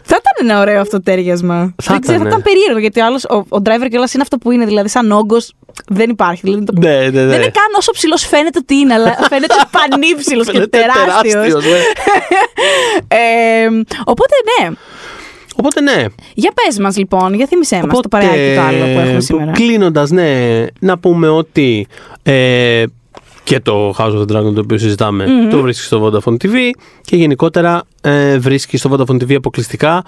Θα ήταν ένα ωραίο αυτό τέριασμα. Θα ήταν περίεργο, γιατί ο Driver κιόλας είναι αυτό που είναι, δηλαδή σαν όγκος. Δεν υπάρχει. Δηλαδή δεν είναι καν όσο ψηλός φαίνεται ότι είναι, αλλά φαίνεται πανύψηλος και τεράστιος. Οπότε ναι. Για πες μας λοιπόν, για θύμισέ μας το παρεάκι το άλλο που έχουμε σήμερα. Κλείνοντας, να πούμε ότι και το House of the Dragon, το οποίο συζητάμε, το βρίσκεις στο Vodafone TV και γενικότερα βρίσκεις στο Vodafone TV αποκλειστικά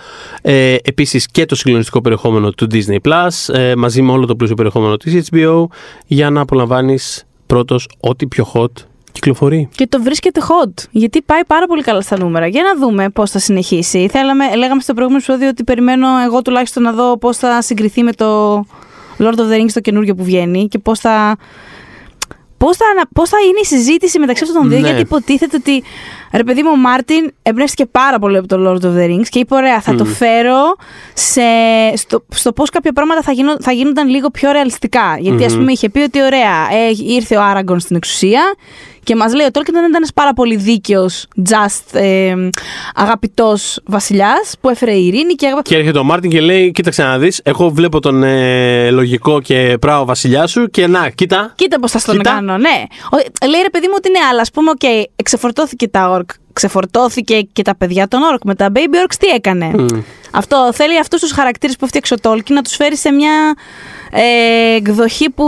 επίσης και το συγκλονιστικό περιεχόμενο του Disney Plus μαζί με όλο το πλούσιο περιεχόμενο της HBO, για να απολαμβάνεις πρώτος ό,τι πιο hot κυκλοφορεί. Και το βρίσκεται hot, γιατί πάει πάρα πολύ καλά στα νούμερα. Για να δούμε πώς θα συνεχίσει. Λέγαμε στο προηγούμενο επεισόδιο ότι περιμένω εγώ τουλάχιστον να δω πώς θα συγκριθεί με το Lord of the Rings, το καινούριο που βγαίνει, και πώς θα είναι η συζήτηση μεταξύ αυτών των δύο, γιατί υποτίθεται ότι, ρε παιδί μου, ο Μάρτιν εμπνεύστηκε πάρα πολύ από το Lord of the Rings και είπε, ωραία, θα το φέρω στο πώς κάποια πράγματα θα γίνονταν λίγο πιο ρεαλιστικά. Γιατί, ας πούμε, είχε πει ότι, ωραία, ήρθε ο Άραγκον στην εξουσία και μας λέει ο Τόλκιν ήταν ένας πάρα πολύ δίκαιος, αγαπητός βασιλιάς που έφερε ειρήνη και αγαπητός. Και έρχεται ο Μάρτιν και λέει, κοίταξε να δεις, εγώ βλέπω τον λογικό και πράο βασιλιά σου και να, κοίτα πώς θα στον κάνω, ναι. Λέει, ρε παιδί μου, ότι ναι, αλλά ας πούμε, okay, εξεφορτώθηκε τα ορκ. Ξεφορτώθηκε και τα παιδιά των Orc. Με τα Baby Orcs τι έκανε. Αυτό θέλει αυτούς τους χαρακτήρες που έφτιαξε ο Tolkien να τους φέρει σε μια εκδοχή που,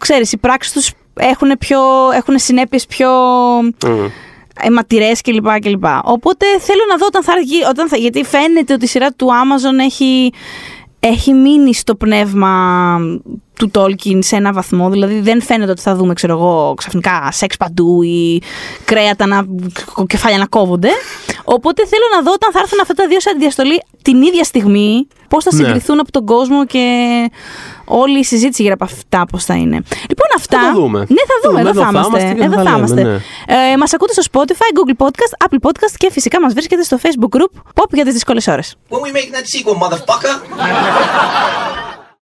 ξέρεις, οι πράξεις τους έχουν συνέπειες πιο αιματηρές κλπ. Οπότε θέλω να δω όταν θα αργεί, γιατί φαίνεται ότι η σειρά του Amazon έχει μείνει στο πνεύμα του Tolkien σε ένα βαθμό, δηλαδή δεν φαίνεται ότι θα δούμε, ξέρω εγώ, ξαφνικά σεξ παντού ή κρέατα κεφάλια να κόβονται. Οπότε θέλω να δω όταν θα έρθουν αυτά τα δύο σε αντιδιαστολή την ίδια στιγμή, πώς θα συγκριθούν από τον κόσμο και όλη η συζήτηση γύρω από αυτά πώς θα είναι. Λοιπόν, αυτά. Θα δούμε. Ναι, θα δούμε. Εδώ θα είμαστε. Ναι. Μας ακούτε στο Spotify, Google Podcast, Apple Podcast και φυσικά μας βρίσκεται στο Facebook group Pop για τις δύσκολες ώρες.